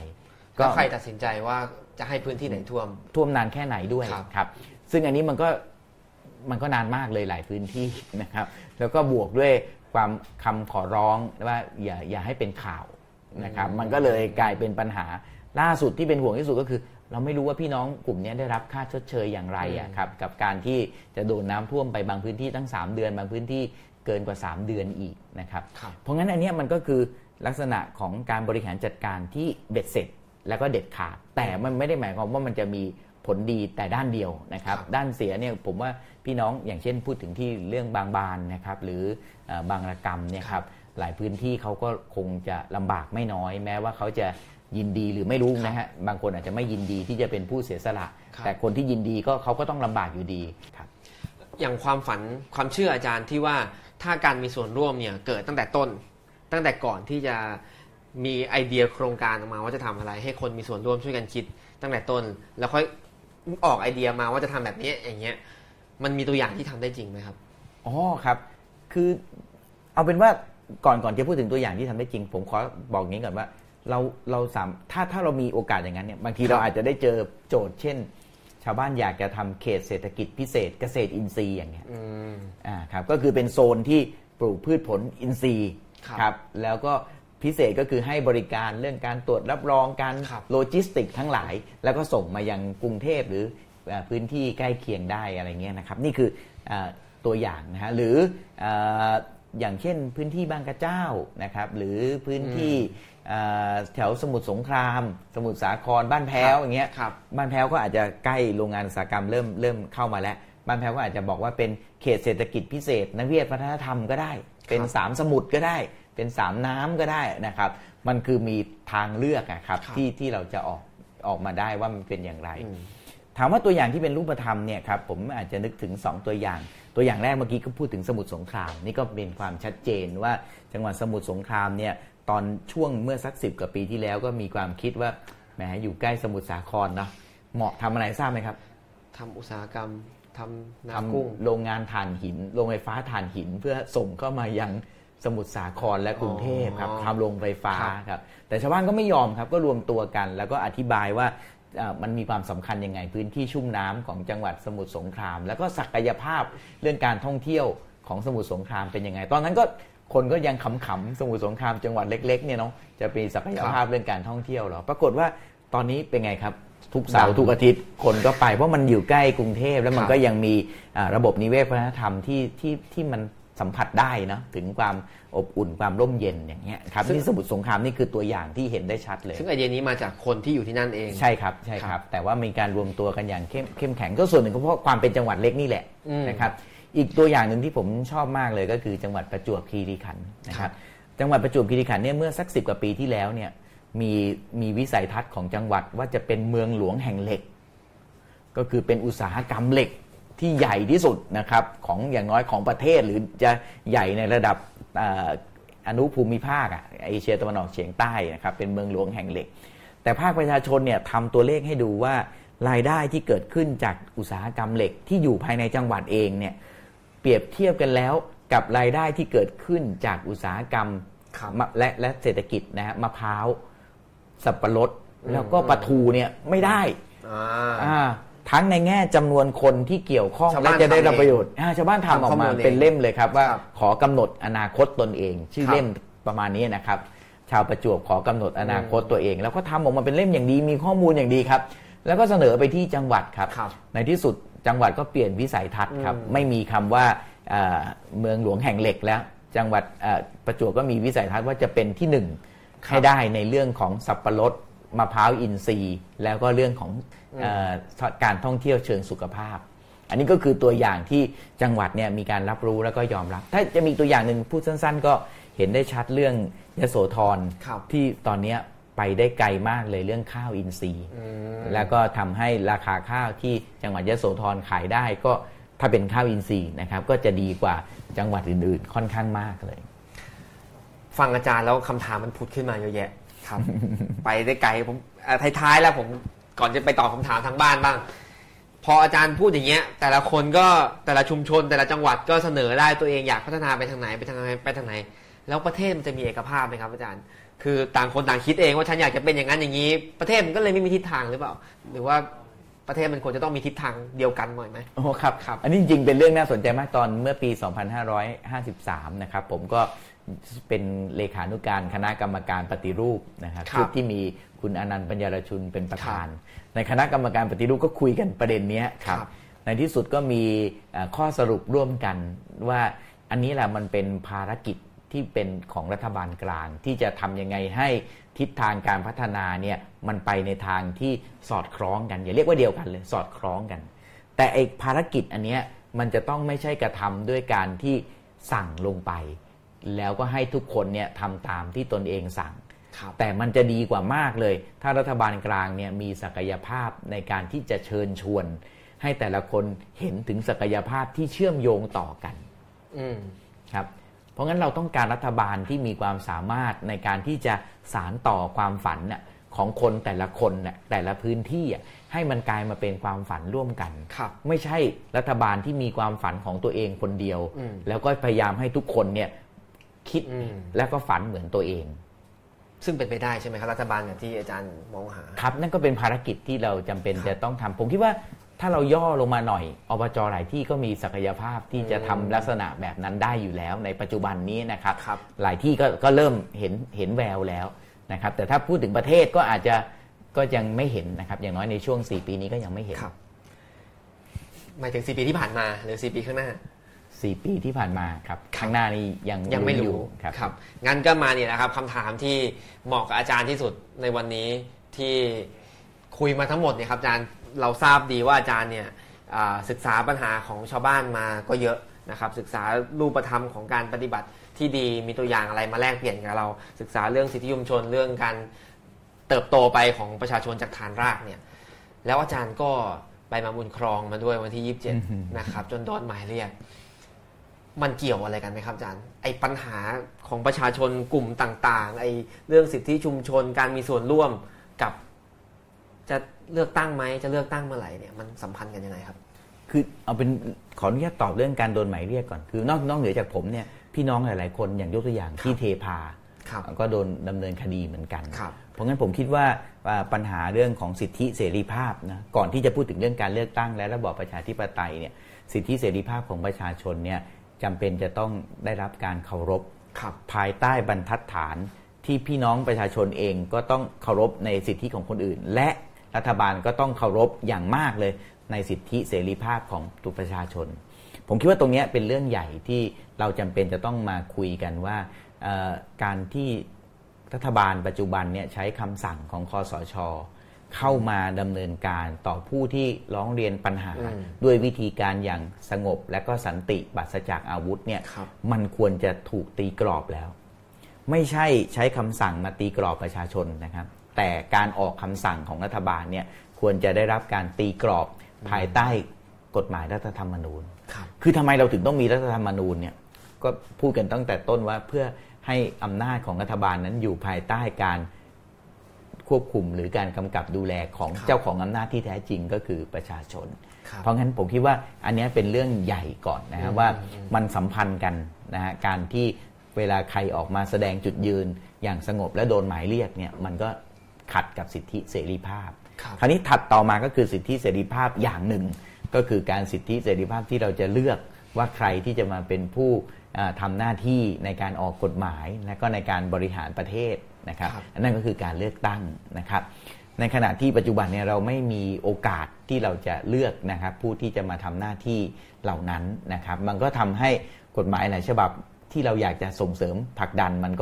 ก็ใครตัดสินใจว่าจะให้พื้นที่ไหนท่วมนานแค่ไหนด้วยครับซึ่งอันนี้มันก็นานมากเลยหลายพื้นที่นะครับแล้วก็บวกด้วยความคำขอร้องว่าอย่าให้เป็นข่าวนะครับมันก็เลยกลายเป็นปัญหาล่าสุดที่เป็นห่วงที่สุดก็คือเราไม่รู้ว่าพี่น้องกลุ่มนี้ได้รับค่าชดเชยอย่างไรครับกับการที่จะโดนน้ำท่วมไปบางพื้นที่ตั้ง3เดือนบางพื้นที่เกินกว่า3เดือนอีกนะครับเพราะงั้นอันนี้มันก็คือลักษณะของการบริหารจัดการที่เบ็ดเสร็จแล้วก็เด็ดขาดแต่มันไม่ได้หมายความว่ามันจะมีผลดีแต่ด้านเดียวนะครับด้านเสียเนี่ยผมว่าพี่น้องอย่างเช่นพูดถึงที่เรื่องบางบานนะครับหรือบางระกำเนี่ยครับหลายพื้นที่เขาก็คงจะลำบากไม่น้อยแม้ว่าเขาจะยินดีหรือไม่รู้นะฮะบางคนอาจจะไม่ยินดีที่จะเป็นผู้เสียสละแต่คนที่ยินดีก็เขาก็ต้องลำบากอยู่ดีครับอย่างความฝันความเชื่ออาจารย์ที่ว่าถ้าการมีส่วนร่วมเนี่ยเกิดตั้งแต่ต้นตั้งแต่ก่อนที่จะมีไอเดียโครงการออกมาว่าจะทำอะไรให้คนมีส่วนร่วมช่วยกันคิดตั้งแต่ต้นแล้วค่อยออกไอเดียมาว่าจะทำแบบนี้อย่างเงี้ย มันมีตัวอย่างที่ทำได้จริงไหมครับอ๋อครับคือเอาเป็นว่าก่อนจะพูดถึงตัวอย่างที่ทำได้จริงผมขอบอกงี้ก่อนว่าเราถ้าเรามีโอกาสอย่างนั้นเนี่ยบางทีเราอาจจะได้เจอโจทย์เช่นชาวบ้านอยากจะทำเขตเศรษฐกิจพิเศษเกษตรอินทรีย์อย่างเงี้ยครับก็คือเป็นโซนที่ปลูกพืชผลอินทรีย์ครับแล้วก็พิเศษก็คือให้บริการเรื่องการตรวจรับรองการโลจิสติกทั้งหลายแล้วก็ส่งมายังกรุงเทพหรือพื้นที่ใกล้เคียงได้อะไรเงี้ยนะครับนี่คือตัวอย่างนะฮะหรืออย่างเช่นพื้นที่บางกระเจ้านะครับหรือพื้นที่แถวสมุทรสงครามสมุทรสาครบ้านแพ้วอย่างเงี้ยบ้านแพ้วก็อาจจะใกล้โรงงานอุตสาหกรรมเริ่มเข้ามาแล้วบ้านแพ้วก็อาจจะบอกว่าเป็นเขตเศรษฐกิจพิเศษนักวิทยาพัฒนธรรมก็ได้เป็น3สมุทรก็ได้เป็น3น้ำก็ได้นะครับมันคือมีทางเลือกนะครับที่เราจะออกมาได้ว่ามันเป็นอย่างไรถามว่าตัวอย่างที่เป็นรูปธรรมเนี่ยครับผมอาจจะนึกถึง2ตัวอย่างตัวอย่างแรกเมื่อกี้ก็พูดถึงสมุทรสงครามนี่ก็เป็นความชัดเจนว่าจังหวัดสมุทรสงครามเนี่ยตอนช่วงเมื่อสัก10กว่าปีที่แล้วก็มีความคิดว่าแหมอยู่ใกล้สมุทรสาครเนาะเหมาะทำอะไรทราบไหมครับทำอุตสาหกรรมทำน้ำกุ้งโรงงานถ่านหินโรงไฟฟ้าถ่านหินเพื่อส่งเข้ามายังสมุทรสาครและกรุงเทพครับทำโรงไฟฟ้าครับแต่ชาวบ้านก็ไม่ยอมครับก็รวมตัวกันแล้วก็อธิบายว่ามันมีความสำคัญยังไงพื้นที่ชุ่มน้ำของจังหวัดสมุทรสงครามแล้วก็ศักยภาพเรื่องการท่องเที่ยวของสมุทรสงครามเป็นยังไงตอนนั้นก็คนก็ยังขำๆสมุทรสงครามจังหวัดเล็กๆเนี่ยเนาะจะมีศักยภาพเรื่องการท่องเที่ยวหรอปรากฏว่าตอนนี้เป็นไงครับทุกเสาร์ทุกอาทิตย์คนก็ไปเพราะมันอยู่ใกล้กรุงเทพแล้วมันก็ยังมีระบบนิเวศวัฒนธรรมที่มันสัมผัสได้นะถึงความอบอุ่นความร่มเย็นอย่างเงี้ยครับที่สมุทรสงครามนี่คือตัวอย่างที่เห็นได้ชัดเลยซึ่งไอเดียนี้มาจากคนที่อยู่ที่นั่นเองใช่ครับใช่ครับแต่ว่ามีการรวมตัวกันอย่างเข้มแข็งก็ส่วนหนึ่งก็เพราะความเป็นจังหวัดเล็กนี่แหละนะครับอีกตัวอย่างนึงที่ผมชอบมากเลยก็คือจังหวัดประจวบคีรีขันธ์นะครับจังหวัดประจวบคีรีขันธ์เนี่ยเมื่อสัก10กว่าปีที่แล้วเนี่ยมีวิสัยทัศน์ของจังหวัดว่าจะเป็นเมืองหลวงแห่งเหล็กก็คือเป็นอุตสาหกรรมเหล็กที่ใหญ่ที่สุดนะครับของอย่างน้อยของประเทศหรือจะใหญ่ในระดับอนุภูมิภาคเอเชียตะวันออกเฉียงใต้นะครับเป็นเมืองหลวงแห่งเหล็กแต่ภาคประชาชนเนี่ยทำตัวเลขให้ดูว่ารายได้ที่เกิดขึ้นจากอุตสาหกรรมเหล็กที่อยู่ภายในจังหวัดเองเนี่ยเปรียบเทียบกันแล้วกับรายได้ที่เกิดขึ้นจากอุตสาหกรรมและเศรษฐกิจนะฮะมะพร้าวสับปะรดแล้วก็ปลาทูเนี่ยไม่ได้ทั้งในแง่จำนวนคนที่เกี่ยวข้องและจะได้รับประโยชน์ชาวบ้านทำออกมาเป็นเล่มเลยครับว่าขอกำหนดอนาคตตนเองชื่อเล่มประมาณนี้นะครับชาวประจวบขอกำหนดอนาคตตัวเองแล้วก็ทำออกมาเป็นเล่มอย่างดีมีข้อมูลอย่างดีครับแล้วก็เสนอไปที่จังหวัดครับในที่สุดจังหวัดก็เปลี่ยนวิสัยทัศน์ครับไม่มีคำว่าเมืองหลวงแห่งเหล็กแล้วจังหวัดประจวบก็มีวิสัยทัศน์ว่าจะเป็นที่หนึ่งให้ได้ในเรื่องของสับปะรดมะพร้าวอินทรีย์แล้วก็เรื่องของการท่องเที่ยวเชิงสุขภาพอันนี้ก็คือตัวอย่างที่จังหวัดเนี่ยมีการรับรู้แล้วก็ยอมรับถ้าจะมีตัวอย่างหนึ่งพูดสั้นๆก็เห็นได้ชัดเรื่องยโสธรที่ตอนนี้ไปได้ไกลมากเลยเรื่องข้าวอินทรีย์แล้วก็ทำให้ราคาข้าวที่จังหวัดยโสธรขายได้ก็ถ้าเป็นข้าวอินทรีย์นะครับก็จะดีกว่าจังหวัดอื่นๆค่อนข้างมากเลยฟังอาจารย์แล้วคำถามมันผุดขึ้นมาเยอะแยะครับ ไปได้ไกลผมท้ายๆแล้วผมก่อนจะไปตอบคำถามทางบ้านบ้างพออาจารย์พูดอย่างเงี้ยแต่ละคนก็แต่ละชุมชนแต่ละจังหวัดก็เสนอได้ตัวเองอยากพัฒนาไปทางไหนไปทางไหนแล้วประเทศมันจะมีเอกภาพไหมครับอาจารย์คือต่างคนต่างคิดเองว่าฉันอยากจะเป็นอย่างนั้นอย่างนี้ประเทศมันก็เลยไม่มีทิศทางหรือเปล่าหรือว่าประเทศมันควรจะต้องมีทิศทางเดียวกันหน่อยไหมโอ้ครับครับอันนี้จริงเป็นเรื่องน่าสนใจมากตอนเมื่อปี2553นะครับผมก็เป็นเลขานุการคณะกรรมการปฏิรูปนะครับชุดที่มีคุณอนันต์ปัญญารชุนเป็นประธานในคณะกรรมการปฏิรูปก็คุยกันประเด็นนี้ครับในที่สุดก็มีข้อสรุปร่วมกันว่าอันนี้แหละมันเป็นภารกิจที่เป็นของรัฐบาลกลางที่จะทำยังไงให้ทิศทางการพัฒนาเนี่ยมันไปในทางที่สอดคล้องกันอย่าเรียกว่าเดียวกันเลยสอดคล้องกันแต่ไอ้ภารกิจอันเนี้ยมันจะต้องไม่ใช่กระทำด้วยการที่สั่งลงไปแล้วก็ให้ทุกคนเนี่ยทำตามที่ตนเองสั่งแต่มันจะดีกว่ามากเลยถ้ารัฐบาลกลางเนี่ยมีศักยภาพในการที่จะเชิญชวนให้แต่ละคนเห็นถึงศักยภาพที่เชื่อมโยงต่อกันครับเพราะงั้นเราต้องการรัฐบาลที่มีความสามารถในการที่จะสานต่อความฝัน ของคนแต่ละคนน่ะแต่ละพื้นที่อ่ะให้มันกลายมาเป็นความฝันร่วมกันไม่ใช่รัฐบาลที่มีความฝันของตัวเองคนเดียวแล้วก็พยายามให้ทุกคนเนี่ยคิดแล้วก็ฝันเหมือนตัวเองซึ่งเป็นไปได้ใช่ไหมครับรัฐบาลอย่างที่อาจารย์มองหาครับนั่นก็เป็นภารกิจที่เราจำเป็นจะต้องทำผมคิดว่าถ้าเราย่อลงมาหน่อยอบจหลายที่ก็มีศักยภาพที่จะทำลักษณะแบบนั้นได้อยู่แล้วในปัจจุบันนี้นะครับหลายที่ก็เริ่มเห็นแววแล้วนะครับแต่ถ้าพูดถึงประเทศก็อาจจะก็ยังไม่เห็นนะครับอย่างน้อยในช่วง4ปีนี้ก็ยังไม่เห็นหมายถึง4ปีที่ผ่านมาหรือ4ปีข้างหน้า4ปีที่ผ่านมาครับข้างหน้านี้ยังไม่รู้ครับงั้นก็มาเนี่ยนะครับคำถามที่เหมาะกับอาจารย์ที่สุดในวันนี้ที่คุยมาทั้งหมดเนี่ยครับอาจารย์เราทราบดีว่าอาจารย์เนี่ยศึกษาปัญหาของชาวบ้านมาก็เยอะนะครับศึกษารูปธรรมของการปฏิบัติที่ดีมีตัวอย่างอะไรมาแลกเปลี่ยนกับเราศึกษาเรื่องสิทธิชุมชนเรื่องการเติบโตไปของประชาชนจากฐานรากเนี่ยแล้วอาจารย์ก็ไปมาบุญครองมาด้วยวันที่27นะครับจนโดนหมายเรียกมันเกี่ยวอะไรกันไหมครับอาจารย์ไอ้ปัญหาของประชาชนกลุ่มต่างๆไอ้เรื่องสิทธิชุมชนการมีส่วนร่วมกับจะเลือกตั้งไหมจะเลือกตั้งเมื่อไหร่เนี่ยมันสัมพันธ์กันยังไงครับคือเอาเป็นขออนุญาตตอบเรื่องการโดนหมายเรียกก่อนคือนอกเหนือจากผมเนี่ยพี่น้องหลายๆคนอย่างยกตัวอย่างที่เทพาก็โดนดำเนินคดีเหมือนกันเพราะงั้นผมคิดว่าปัญหาเรื่องของสิทธิเสรีภาพนะก่อนที่จะพูดถึงเรื่องการเลือกตั้งและระบอบประชาธิปไตยเนี่ยสิทธิเสรีภาพของประชาชนเนี่ยจำเป็นจะต้องได้รับการเคารพภายใต้บรรทัดฐานที่พี่น้องประชาชนเองก็ต้องเคารพในสิทธิของคนอื่นและรัฐบาลก็ต้องเคารพอย่างมากเลยในสิทธิเสรีภาพของทุกประชาชนผมคิดว่าตรงนี้เป็นเรื่องใหญ่ที่เราจำเป็นจะต้องมาคุยกันว่าการที่รัฐบาลปัจจุบันเนี่ยใช้คำสั่งของคสช.เข้ามาดำเนินการต่อผู้ที่ร้องเรียนปัญหาด้วยวิธีการอย่างสงบและก็สันติปราศจากอาวุธเนี่ยมันควรจะถูกตีกรอบแล้วไม่ใช่ใช้คำสั่งมาตีกรอบประชาชนนะครับแต่การออกคำสั่งของรัฐบาลเนี่ยควรจะได้รับการตีกรอบภายใต้กฎหมายรัฐธรรมนูญคือทำไมเราถึงต้องมีรัฐธรรมนูญเนี่ยก็พูดกันตั้งแต่ต้นว่าเพื่อให้อำนาจของรัฐบาลนั้นอยู่ภายใต้การควบคุมหรือการกำกับดูแลของเจ้าของอำนาจที่แท้จริงก็คือประชาชนเพราะงั้นผมคิดว่าอันนี้เป็นเรื่องใหญ่ก่อนนะว่ามันสัมพันธ์กันนะฮะการที่เวลาใครออกมาแสดงจุดยืนอย่างสงบและโดนหมายเรียกเนี่ยมันก็ขัดกับสิทธิเสรีภาพคราวนี้ถัดต่อมาก็คือสิทธิเสรีภาพอย่างหนึ่งก็คือการสิทธิเสรีภาพที่เราจะเลือกว่าใครที่จะมาเป็นผู้ทำหน้าที่ในการออกกฎหมายและก็ในการบริหารประเทศนะครับนั่นก็คือการเลือกตั้งนะครับในขณะที่ปัจจุบันเนี่ยเราไม่มีโอกาสที่เราจะเลือกนะครับผู้ที่จะมาทำหน้าที่เหล่านั้นนะครับมันก็ทำให้กฎหมายหลายฉบับที่เราอยากจะส่งเสริมผลักดันมัน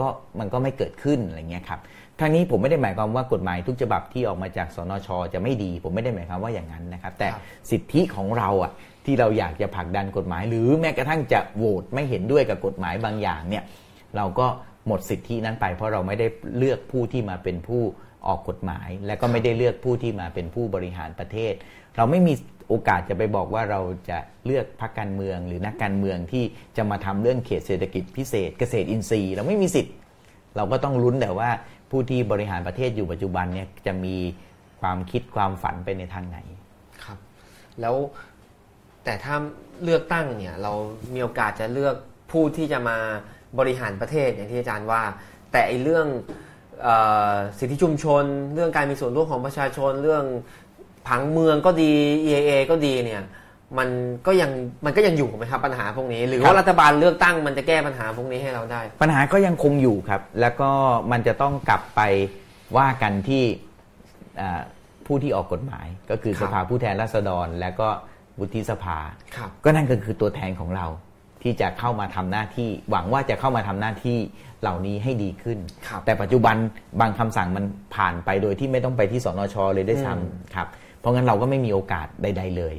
ก็ไม่เกิดขึ้นอะไรเงี้ยครับทั้งนี้ผมไม่ได้หมายความว่ากฎหมายทุกฉบับที่ออกมาจากสนช.จะไม่ดีผมไม่ได้หมายความว่าอย่างนั้นนะครับแต่สิทธิของเราอ่ะที่เราอยากจะผลักดันกฎหมายหรือแม้กระทั่งจะโหวตไม่เห็นด้วยกับกฎหมายบางอย่างเนี่ยเราก็หมดสิทธินั้นไปเพราะเราไม่ได้เลือกผู้ที่มาเป็นผู้ออกกฎหมายและก็ไม่ได้เลือกผู้ที่มาเป็นผู้บริหารประเทศเราไม่มีโอกาสจะไปบอกว่าเราจะเลือกพรรคการเมืองหรือนักการเมืองที่จะมาทำเรื่องเขตเศรษฐกิจพิเศษเกษตรอินทรีย์เราไม่มีสิทธิ์เราก็ต้องลุ้นแต่ว่าผู้ที่บริหารประเทศอยู่ปัจจุบันเนี่ยจะมีความคิดความฝันไปในทางไหนครับแล้วแต่ถ้าเลือกตั้งเนี่ยเรามีโอกาสจะเลือกผู้ที่จะมาบริหารประเทศอย่างที่อาจารย์ว่าแต่ไอ้เรื่องสิทธิชุมชนเรื่องการมีส่วนร่วมของประชาชนเรื่องผังเมืองก็ดี EAA ก็ดีเนี่ยมันก็ยังอยู่ไหมครับปัญหาพวกนี้หรือว่ารัฐบาลเลือกตั้งมันจะแก้ปัญหาพวกนี้ให้เราได้ปัญหาก็ยังคงอยู่ครับแล้วก็มันจะต้องกลับไปว่ากันที่ผู้ที่ออกกฎหมายก็คือสภาผู้แทนราษฎรและก็วุฒิสภาก็นั่นก็คือตัวแทนของเราที่จะเข้ามาทำหน้าที่หวังว่าจะเข้ามาทำหน้าที่เหล่านี้ให้ดีขึ้นแต่ปัจจุบันบางคำสั่งมันผ่านไปโดยที่ไม่ต้องไปที่สนช.เลยได้ซ้ำครับเพราะงั้นเราก็ไม่มีโอกาสใดๆเลย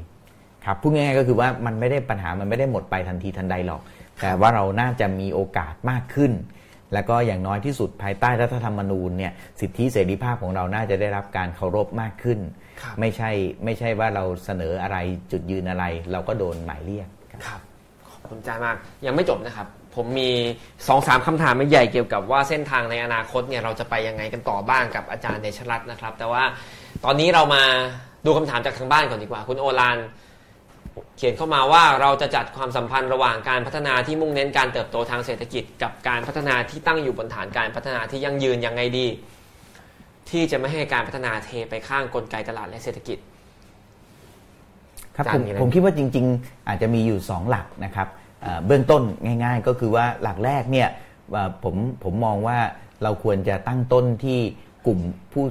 ครับพูดง่ายๆก็คือว่ามันไม่ได้ปัญหามันไม่ได้หมดไปทันทีทันใดหรอกแต่ว่าเราน่าจะมีโอกาสมากขึ้นแล้วก็อย่างน้อยที่สุดภายใต้รัฐธรรมนูญเนี่ยสิทธิเสรีภาพของเราน่าจะได้รับการเคารพมากขึ้นไม่ใช่ว่าเราเสนออะไรจุดยืนอะไรเราก็โดนหมายเรียกครับขอบคุณอาจารย์มากยังไม่จบนะครับ ผมมี 2-3 คำถามใหญ่เกี่ยวกับว่าเส้นทางในอนาคตเนี่ยเราจะไปยังไงกันต่อบ้างกับอาจารย์เดชรัตน์นะครับแต่ว่าตอนนี้เรามาดูคำถามจากทางบ้านก่อนดีกว่าคุณโอฬารเขียนเข้ามาว่าเราจะจัดความสัมพันธ์ระหว่างการพัฒนาที่มุ่งเน้นการเติบโตทางเศรษฐกิจกับการพัฒนาที่ตั้งอยู่บนฐานการพัฒนาที่ยั่งยืนยังไงดีที่จะไม่ให้การพัฒนาเทไปข้างกลไกตลาดและเศรษฐกิจครับผมคิดว่าจริงๆอาจจะมีอยู่2หลักนะครับเบื้องต้นง่ายๆก็คือว่าหลักแรกเนี่ยผมมองว่าเราควรจะตั้งต้นที่กลุ่มผู้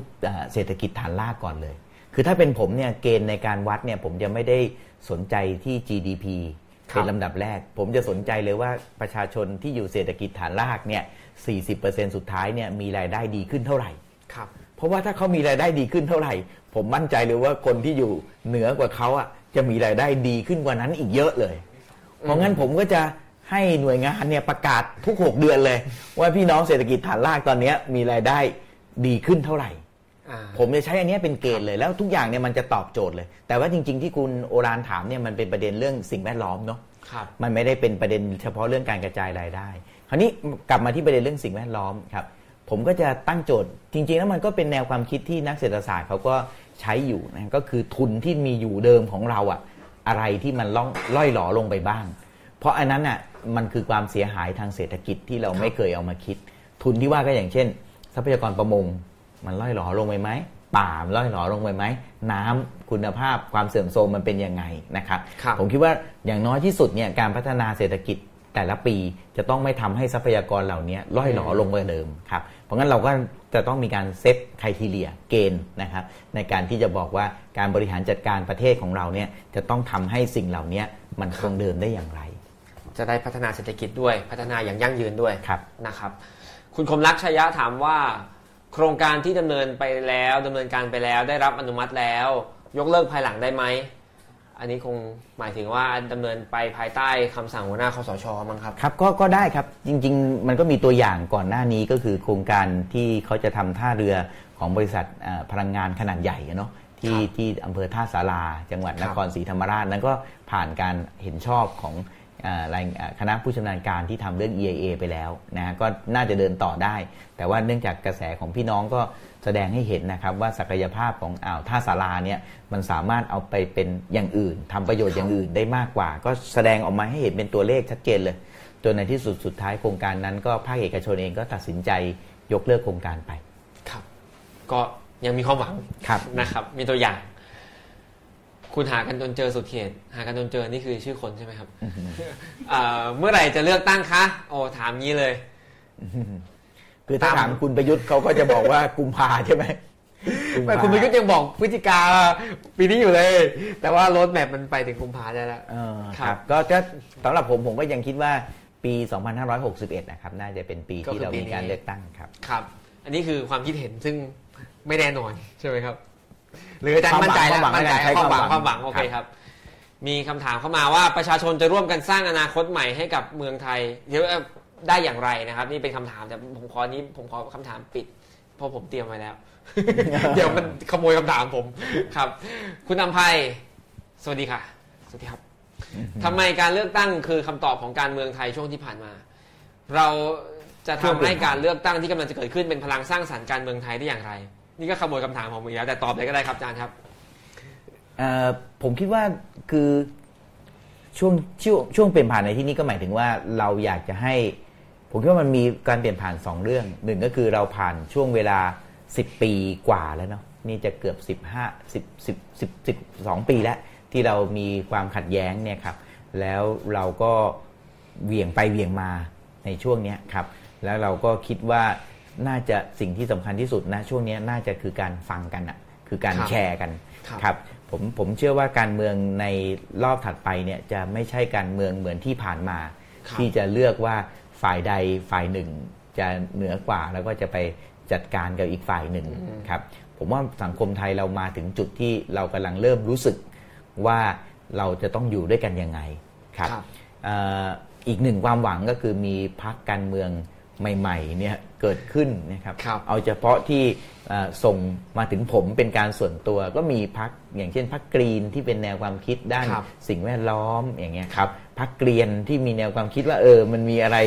เศรษฐกิจฐานรากก่อนเลยคือถ้าเป็นผมเนี่ยเกณฑ์ในการวัดเนี่ยผมจะไม่ได้สนใจที่ GDP เป็นลำดับแรกผมจะสนใจเลยว่าประชาชนที่อยู่เศรษฐกิจฐานรากเนี่ย 40% สุดท้ายเนี่ยมีรายได้ดีขึ้นเท่าไหร่ครับเพราะว่าถ้าเขามีรายได้ดีขึ้นเท่าไหร่ผมมั่นใจเลยว่าคนที่อยู่เหนือกว่าเขาอ่ะจะมีรายได้ดีขึ้นกว่านั้นอีกเยอะเลยเพราะงั้นผมก็จะให้หน่วยงานเนี่ยประกาศทุก6เดือนเลยว่าพี่น้องเศรษฐกิจฐานรากตอนนี้มีรายได้ดีขึ้นเท่าไหร่ผมจะใช้อันนี้เป็นเกณฑ์เลยแล้วทุกอย่างเนี่ยมันจะตอบโจทย์เลยแต่ว่าจริงๆที่คุณโอฬารถามเนี่ยมันเป็นประเด็นเรื่องสิ่งแวดล้อมเนาะมันไม่ได้เป็นประเด็นเฉพาะเรื่องการกระจายรายได้คราวนี้กลับมาที่ประเด็นเรื่องสิ่งแวดล้อมครับผมก็จะตั้งโจทย์จริงๆแล้วมันก็เป็นแนวความคิดที่นักเศรษฐศาสตร์เขาก็ใช้อยู่นะก็คือทุนที่มีอยู่เดิมของเราอะอะไรที่มันล่อยหลอลงไปบ้างเพราะอันนั้นน่ะมันคือความเสียหายทางเศรษฐกิจที่เราไม่เคยเอามาคิดทุนที่ว่าก็อย่างเช่นทรัพยากรประมงมันล่อยหลอลงไปไหมป่ามันล่อยหลอลงไปไหมน้ำคุณภาพความเสื่อมโทรมมันเป็นยังไงนะครับผมคิดว่าอย่างน้อยที่สุดเนี่ยการพัฒนาเศรษฐกิจแต่ละปีจะต้องไม่ทำให้ทรัพยากรเหล่านี้ล่อยหลอลงไปเดิมครับเพราะงั้นเราก็จะต้องมีการเซตไครทีเรียเกณฑ์นะครับในการที่จะบอกว่าการบริหารจัดการประเทศของเราเนี่ยจะต้องทำให้สิ่งเหล่านี้มันคงเดิมได้อย่างไรจะได้พัฒนาเศรษฐกิจด้วยพัฒนาอย่างยั่งยืนด้วยนะครับคุณคมลักษณ์ชัยยะถามว่าโครงการที่ดำเนินการไปแล้วได้รับอนุมัติแล้วยกเลิกภายหลังได้ไหมอันนี้คงหมายถึงว่าดำเนินไปภายใต้คำสั่งหัวหน้าคสช.มั้งครับครับก็ได้ครับจริงๆมันก็มีตัวอย่างก่อนหน้านี้ก็คือโครงการที่เขาจะทำท่าเรือของบริษัทพลังงานขนาดใหญ่เนาะที่อำเภอท่าศาลาจังหวัดนครศรีธรรมราชนั้นก็ผ่านการเห็นชอบของคณะผู้ชำนาญการที่ทำเรื่อง EIA ไปแล้วนะก็น่าจะเดินต่อได้แต่ว่าเนื่องจากกระแสของพี่น้องก็แสดงให้เห็นนะครับว่าศักยภาพของอ่าวท่าศาลาเนี่ยมันสามารถเอาไปเป็นอย่างอื่นทำประโยชน์อย่างอื่นได้มากกว่าก็แสดงออกมาให้เห็นเป็นตัวเลขชัดเจนเลยจนในที่สุดท้ายโครงการนั้นก็ภาคเอกชนเองก็ตัดสินใจยกเลิกโครงการไปครับก็ยังมีความหวังนะครับมีตัวอย่างคุณหากันจนเจอสุดเขตหากันจนเจอนี่คือชื่อคนใช่ไหมครับ เมื่อไหร่จะเลือกตั้งคะโอ้ถามงี้เลย คือถ้าถามคุณประยุทธ์เขาก็จะบอกว่ากุมภาใช่ไหม แต่คุณประยุทธ์ยังบอกพฤศจิกาปีนี้อยู่เลยแต่ว่าโรดแมปมันไปถึงกุมภาได้แล้วครับก็สำหรับผมก็ยังคิดว่าปี2561นะครับน่าจะเป็นปีที่เรามีการเลือกตั้งครับครับอันนี้คือความคิดเห็นซึ่งไม่แน่นอนใช่ไหมครับหรืออาจารย์มั่นใจความหวังโอเคครับมีคำถามเข้ามาว่าประชาชนจะร่วมกันสร้างอนาคตใหม่ให้กับเมืองไทยได้อย่างไรนะครับนี่เป็นคำถามแต่ผมขอคำถามปิดเพราะผมเตรียมไว้แล้ว เดี๋ยวมันขโมยคำถามผมครับคุณอำไพสวัสดีค่ะสวัสดีครับ ทำไมการเลือกตั้งคือคำตอบของการเมืองไทยช่วงที่ผ่านมาเราจะทำให้การเลือกตั้งที่กำลังจะเกิดขึ้นเป็นพลังสร้างสรรค์การเมืองไทยได้อย่างไรนี่ก็ขโมยคำถามของผมอีกแล้วแต่ตอบเลยก็ได้ครับอาจารย์ครับผมคิดว่าคือช่วงเปลี่ยนผ่านในที่นี้ก็หมายถึงว่าเราอยากจะให้ผมคิดว่ามันมีการเปลี่ยนผ่าน2เรื่องหนึ่งก็คือเราผ่านช่วงเวลา10ปีกว่าแล้วเนาะนี่จะเกือบ12ปีแล้วที่เรามีความขัดแย้งเนี่ยครับแล้วเราก็เหวี่ยงไปเหวี่ยงมาในช่วงนี้ครับแล้วเราก็คิดว่าน่าจะสิ่งที่สำคัญที่สุดนะช่วงนี้น่าจะคือการฟังกันอ่ะคือการแชร์กันครับผมเชื่อว่าการเมืองในรอบถัดไปเนี่ยจะไม่ใช่การเมืองเหมือนที่ผ่านมาที่จะเลือกว่าฝ่ายใดฝ่ายหนึ่งจะเหนือกว่าแล้วก็จะไปจัดการกับอีกฝ่ายหนึ่งครับผมว่าสังคมไทยเรามาถึงจุดที่เรากำลังเริ่มรู้สึกว่าเราจะต้องอยู่ด้วยกันยังไงครับอีกหนึ่งความหวังก็คือมีพรรคการเมืองใหม่ๆเนี่ยเกิดขึ้นนะครับเอาเฉพาะที่ส่งมาถึงผมเป็นการส่วนตัวก็มีพรรคอย่างเช่นพรรคกรีนที่เป็นแนวความคิดด้านสิ่งแวดล้อมอย่างเงี้ยครับ พรรคเกรียนที่มีแนวความคิดว่ามันมีอะไร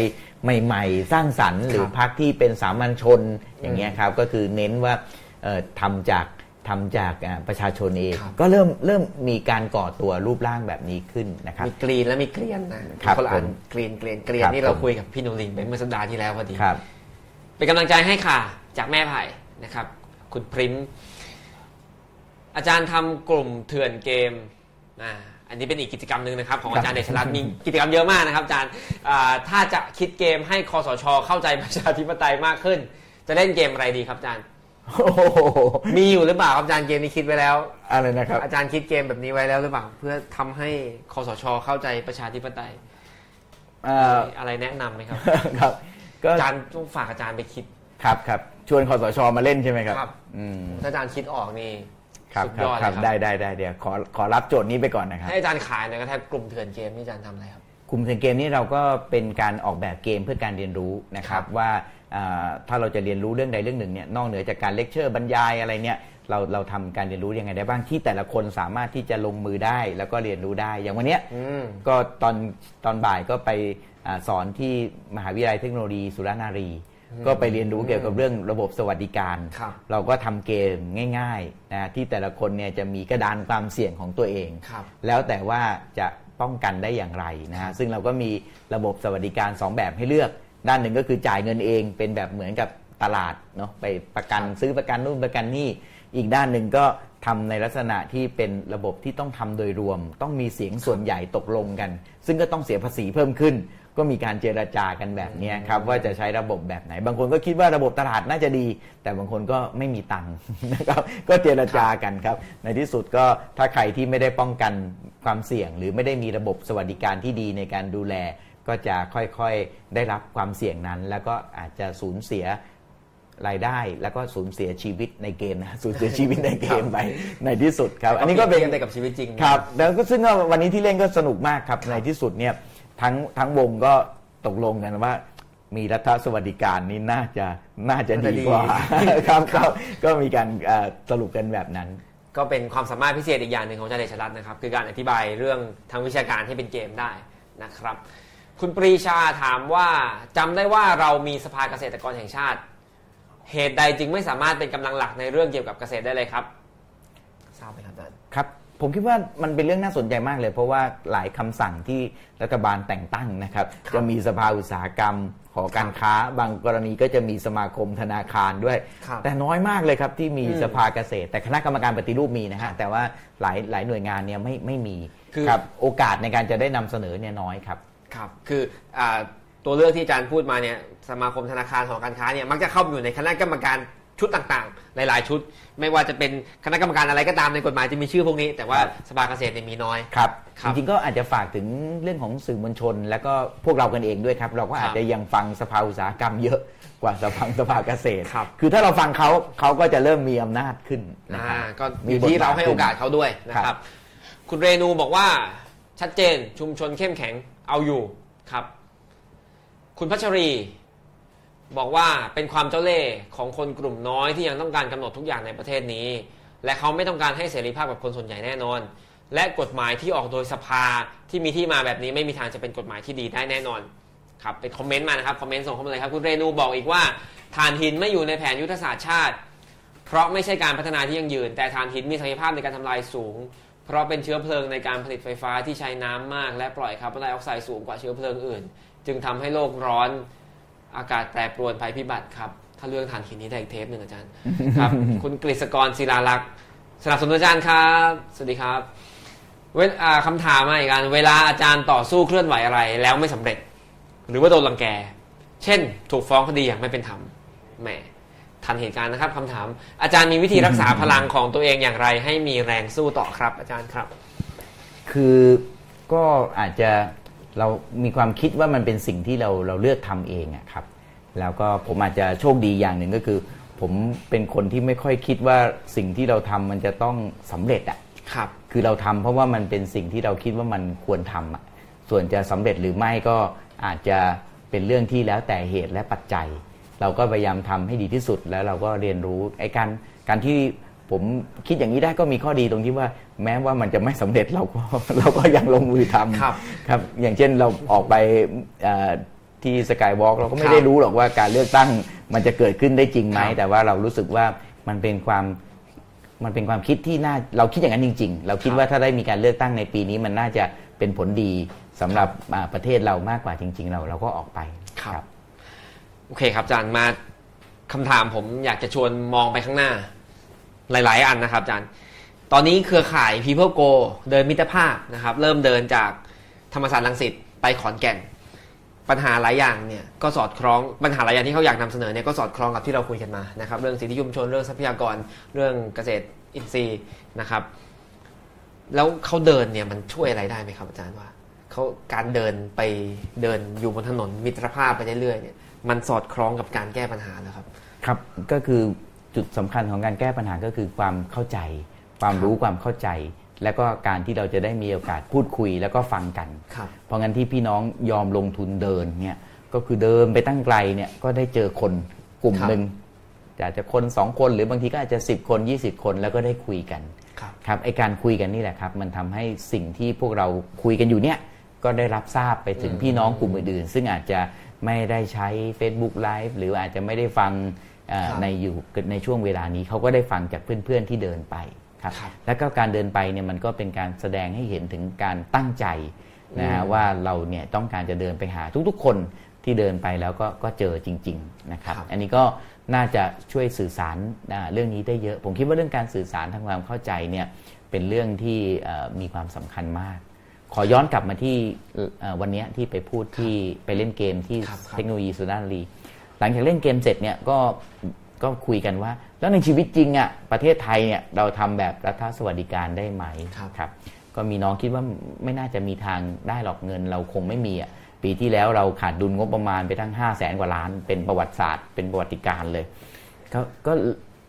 ใหม่ๆสร้างสรรค์หรือพรรคที่เป็นสามัญชนอย่างเงี้ยครับก็คือเน้นว่าทำจากประชาชนเองก็เริ่มมีการก่อตัวรูปร่างแบบนี้ขึ้นนะครับมีกรีนและมีเกรียนนะครับคนละอันเกรียนนี่เราคุยกับพี่นุลินไปเมื่อสัปดาห์ที่แล้วพอดีเป็นกำลังใจให้ค่ะจากแม่ไผ่นะครับคุณพริ้มอาจารย์ทำกลุ่มเถื่อนเกมอันนี้เป็นอีกกิจกรรมนึงนะครับของอาจารย์เดชรัตน์มีกิจกรรมเยอะมากนะครับอาจารย์ถ้าจะคิดเกมให้คสช.เข้าใจประชาธิปไตยมากขึ้นจะเล่นเกมอะไรดีครับอาจารย์มีอยู่หรือเปล่าครับอาจารย์เกมนี้คิดไว้แล้วอะไรนะครับอาจารย์คิดเกมแบบนี้ไว้แล้วหรือเปล่าเพื่อทำให้คสช.เข้าใจประชาธิปไตยอะไรแนะนำไหมครับครับอาจารย์ต้องฝากอาจารย์ไปคิดครับครับชวนคสช.มาเล่นใช่ไหมครับถ้าอาจารย์คิดออกนี่สุดยอดเลยครับได้เดี๋ยวขอรับโจทย์นี้ไปก่อนนะครับให้อาจารย์ขายหน่อยก็แทบกลุ่มเถื่อนเกมนี่อาจารย์ทำอะไรครับกลุ่มเถื่อนเกมนี่เราก็เป็นการออกแบบเกมเพื่อการเรียนรู้นะครับว่าถ้าเราจะเรียนรู้เรื่องใดเรื่องหนึ่งเนี่ยนอกเหนือจากการเลคเชอร์บรรยายอะไรเนี่ยเราทำการเรียนรู้ยังไงได้บ้างที่แต่ละคนสามารถที่จะลงมือได้แล้วก็เรียนรู้ได้อย่างวันนี้ก็ตอนบ่ายก็ไปสอนที่มหาวิทยาลัยเทคโนโลยีสุรนารีก็ไปเรียนรู้เกี่ยวกับเรื่องระบบสวัสดิการเราก็ทำเกมง่ายๆนะที่แต่ละคนเนี่ยจะมีกระดานความเสี่ยงของตัวเองแล้วแต่ว่าจะป้องกันได้อย่างไรนะฮะซึ่งเราก็มีระบบสวัสดิการ2แบบให้เลือกด้านหนึ่งก็คือจ่ายเงินเองเป็นแบบเหมือนกับตลาดเนาะไปประกันซื้อประกันนู่นประกันนี่อีกด้านหนึ่งก็ทำในลักษณะที่เป็นระบบที่ต้องทำโดยรวมต้องมีเสียงส่วนใหญ่ตกลงกันซึ่งก็ต้องเสียภาษีเพิ่มขึ้นก็มีการเจรจากันแบบนี้ครับว่าจะใช้ระบบแบบไหนบางคนก็คิดว่าระบบตลาดน่าจะดีแต่บางคนก็ไม่มีตังค์นะครับก็เจรจากันครับในที่สุดก็ถ้าใครที่ไม่ได้ป้องกันความเสี่ยงหรือไม่ได้มีระบบสวัสดิการที่ดีในการดูแลก็จะค่อยๆได้รับความเสี่ยงนั้นแล้วก็อาจจะสูญเสียรายได้แล้วก็สูญเสียชีวิตในเกมนะสูญเสียชีวิตในเกมไปในที่สุดครับอันนี้ก็เป็นกันกับชีวิตจริงครับแล้วก็ซึ่งวันนี้ที่เล่นก็สนุกมากครับในที่สุดเนี่ยทั้งวงก็ตกลงกันว่ามีรัฐสวัสดิการนี่น่าจะดีกว่าครับก็มีการสรุปกันแบบนั้นก็เป็นความสามารถพิเศษอีกอย่างหนึ่งของอาจารย์เดชรัตน์นะครับคือการอธิบายเรื่องทางวิชาการให้เป็นเกมได้นะครับคุณปรีชาถามว่าจำได้ว่าเรามีสภาเกษตรกรแห่งชาติเหตุใดจึงไม่สามารถเป็นกำลังหลักในเรื่องเกี่ยวกับเกษตรได้เลยครับทราบไหมครับอาจารย์ครับผมคิดว่ามันเป็นเรื่องน่าสนใจมากเลยเพราะว่าหลายคำสั่งที่รัฐบาลแต่งตั้งนะครับจะมีสภาอุตสาหกรรมหอการค้าบางกรณีก็จะมีสมาคมธนาคารด้วยแต่น้อยมากเลยครับที่มีสภาเกษตรแต่คณะกรรมการปฏิรูปมีนะฮะแต่ว่าหลายหน่วยงานเนี่ยไม่มีครับโอกาสในการจะได้นำเสนอเนี่ยน้อยครับครับคือตัวเลือกที่อาจารย์พูดมาเนี่ยสมาคมธนาคารหอการค้าเนี่ยมักจะเข้าอยู่ในคณะกรรมการชุดต่างๆหลายๆชุดไม่ว่าจะเป็นคณะกรรมการอะไรก็ตามในกฎหมายจะมีชื่อพวกนี้แต่ว่าสภาเกษตรเนี่ยมีน้อยครับจริงๆก็อาจจะฝากถึงเรื่องของสื่อมวลชนแล้วก็พวกเรากันเองด้วยครับเราก็อาจจะยังฟังสภาอุตสาหกรรมเยอะกว่าสภาเกษตรคือถ้าเราฟังเขาก็จะเริ่มมีอำนาจขึ้นนะครับก็อยู่ที่เราให้โอกาสเขาด้วยนะครับคุณเรนูบอกว่าชัดเจนชุมชนเข้มแข็งเอาอยู่ครับคุณพัชรีบอกว่าเป็นความเจ้าเล่ห์ของคนกลุ่มน้อยที่ยังต้องการกำหนดทุกอย่างในประเทศนี้และเขาไม่ต้องการให้เสรีภาพกับคนส่วนใหญ่แน่นอนและกฎหมายที่ออกโดยสภาที่มีที่มาแบบนี้ไม่มีทางจะเป็นกฎหมายที่ดีได้แน่นอนครับเป็นคอมเมนต์มานะครับคอมเมนต์ส่งเข้ามาเลยครับคุณเรนูบอกอีกว่าถ่านหินไม่อยู่ในแผนยุทธศาสตร์ชาติเพราะไม่ใช่การพัฒนาที่ยั่งยืนแต่ถ่านหินมีศักยภาพในการทำลายสูงเพราะเป็นเชื้อเพลิงในการผลิตไฟฟ้าที่ใช้น้ำมากและปล่อยคาร์บอนไดออกไซด์สูงกว่าเชื้อเพลิงอื่นจึงทำให้โลกร้อนอากาศแปรปรวนภัยพิบัติครับถ้าเรื่องถ่านหินนี้ได้อีกเทปหนึ่งอาจารย์ครับคุณกฤษกรศิลาลักษณ์สนับสนุนอาจารย์ครับสวัสดีครับคำถามมาอีกอันเวลาอาจารย์ต่อสู้เคลื่อนไหวอะไรแล้วไม่สำเร็จหรือว่าโดนรังแกเช่นถูกฟ้องคดีอย่างไม่เป็นธรรมแหมทันเหตุการณ์นะครับคำถามอาจารย์มีวิธีรักษาพลังของตัวเองอย่างไรให้มีแรงสู้ต่อครับอาจารย์ครับคือก็อาจจะเรามีความคิดว่ามันเป็นสิ่งที่เราเลือกทำเองอะครับแล้วก็ผมอาจจะโชคดีอย่างหนึ่งก็คือผมเป็นคนที่ไม่ค่อยคิดว่าสิ่งที่เราทำมันจะต้องสำเร็จอะครับคือเราทำเพราะว่ามันเป็นสิ่งที่เราคิดว่ามันควรทำอะส่วนจะสำเร็จหรือไม่ก็อาจจะเป็นเรื่องที่แล้วแต่เหตุและปัจจัยเราก็พยายามทำให้ดีที่สุดแล้วเราก็เรียนรู้ไอ้การที่ ผมคิดอย่างนี้ได้ก็มีข้อดีตรงที่ว่าแม้ว่ามันจะไม่สำเร็จเราก็ยังลงมือทำครับอย่างเช่นเราออกไปที่สกายวอล์กเราก็ไม่ได้รู้หรอกว่าการเลือกตั้งมันจะเกิดขึ้นได้จริงไหมแต่ว่าเรารู้สึกว่ามันเป็นความคิดที่น่าเราคิดอย่างนั้นจริงๆเราคิดว่าถ้าได้มีการเลือกตั้งในปีนี้มันน่าจะเป็นผลดีสำหรับประเทศเรามากกว่าจริงๆเราก็ออกไปครับโอเคครับอาจารย์มาคำถามผมอยากจะชวนมองไปข้างหน้าหลายๆอันนะครับอาจารย์ตอนนี้เครือข่าย People Go เดินมิตรภาพนะครับเริ่มเดินจากธรรมศาสตร์รังสิตไปขอนแก่นปัญหาหลายอย่างเนี่ยก็สอดคล้องปัญหาหลายอย่างที่เขาอยากนำเสนอเนี่ยก็สอดคล้องกับที่เราคุยกันมานะครับเรื่องสิทธิชุมชนเรื่องทรัพยากรเรื่องเกษตรอินทรีย์นะครับแล้วเขาเดินเนี่ยมันช่วยอะไรได้ไหมครับอาจารย์ว่าเขาการเดินไปเดินอยู่บนถนนมิตรภาพไปเรื่อยๆเนี่ยมันสอดคล้องกับการแก้ปัญหาเหรอครับครับก็คือจุดสำคัญของการแก้ปัญหาก็คือความเข้าใจความรู้ความเข้าใจและก็การที่เราจะได้มีโอกาสพูดคุยแล้วก็ฟังกันเพราะงั้นที่พี่น้องยอมลงทุนเดินเนี่ยก็คือเดินไปตั้งไกลเนี่ยก็ได้เจอคนกลุ่มหนึ่งอาจจะคน2คนหรือบางทีก็อาจจะ10คน20คนแล้วก็ได้คุยกันครับไอ้การคุยกันนี่แหละครับมันทำให้สิ่งที่พวกเราคุยกันอยู่เนี่ยก็ได้รับทราบไปถึงพี่น้องกลุ่มอื่นๆซึ่งอาจจะไม่ได้ใช้ Facebook Live หรืออาจจะไม่ได้ฟังในช่วงเวลานี้เขาก็ได้ฟังจากเพื่อนๆที่เดินไปครับแล้วก็การเดินไปเนี่ยมันก็เป็นการแสดงให้เห็นถึงการตั้งใจนะฮะว่าเราเนี่ยต้องการจะเดินไปหาทุกๆคนที่เดินไปแล้วก็เจอจริงๆนะครับอันนี้ก็น่าจะช่วยสื่อสารเรื่องนี้ได้เยอะผมคิดว่าเรื่องการสื่อสารทางความเข้าใจเนี่ยเป็นเรื่องที่มีความสำคัญมากขอย้อนกลับมาที่วันนี้ที่ไปพูดที่ไปเล่นเกมที่เทคโนโลยีสุดารีหลังจากเล่นเกมเสร็จเนี่ยก็คุยกันว่าแล้วในชีวิตจริงอ่ะประเทศไทยเนี่ยเราทำแบบรัฐสวัสดิการได้ไหมครับก็มีน้องคิดว่าไม่น่าจะมีทางได้หรอกเงินเราคงไม่มีอ่ะปีที่แล้วเราขาดดุลงบประมาณไปตั้ง 500,000 กว่าล้านเป็นประวัติศาสตร์เป็นประวัติการเลย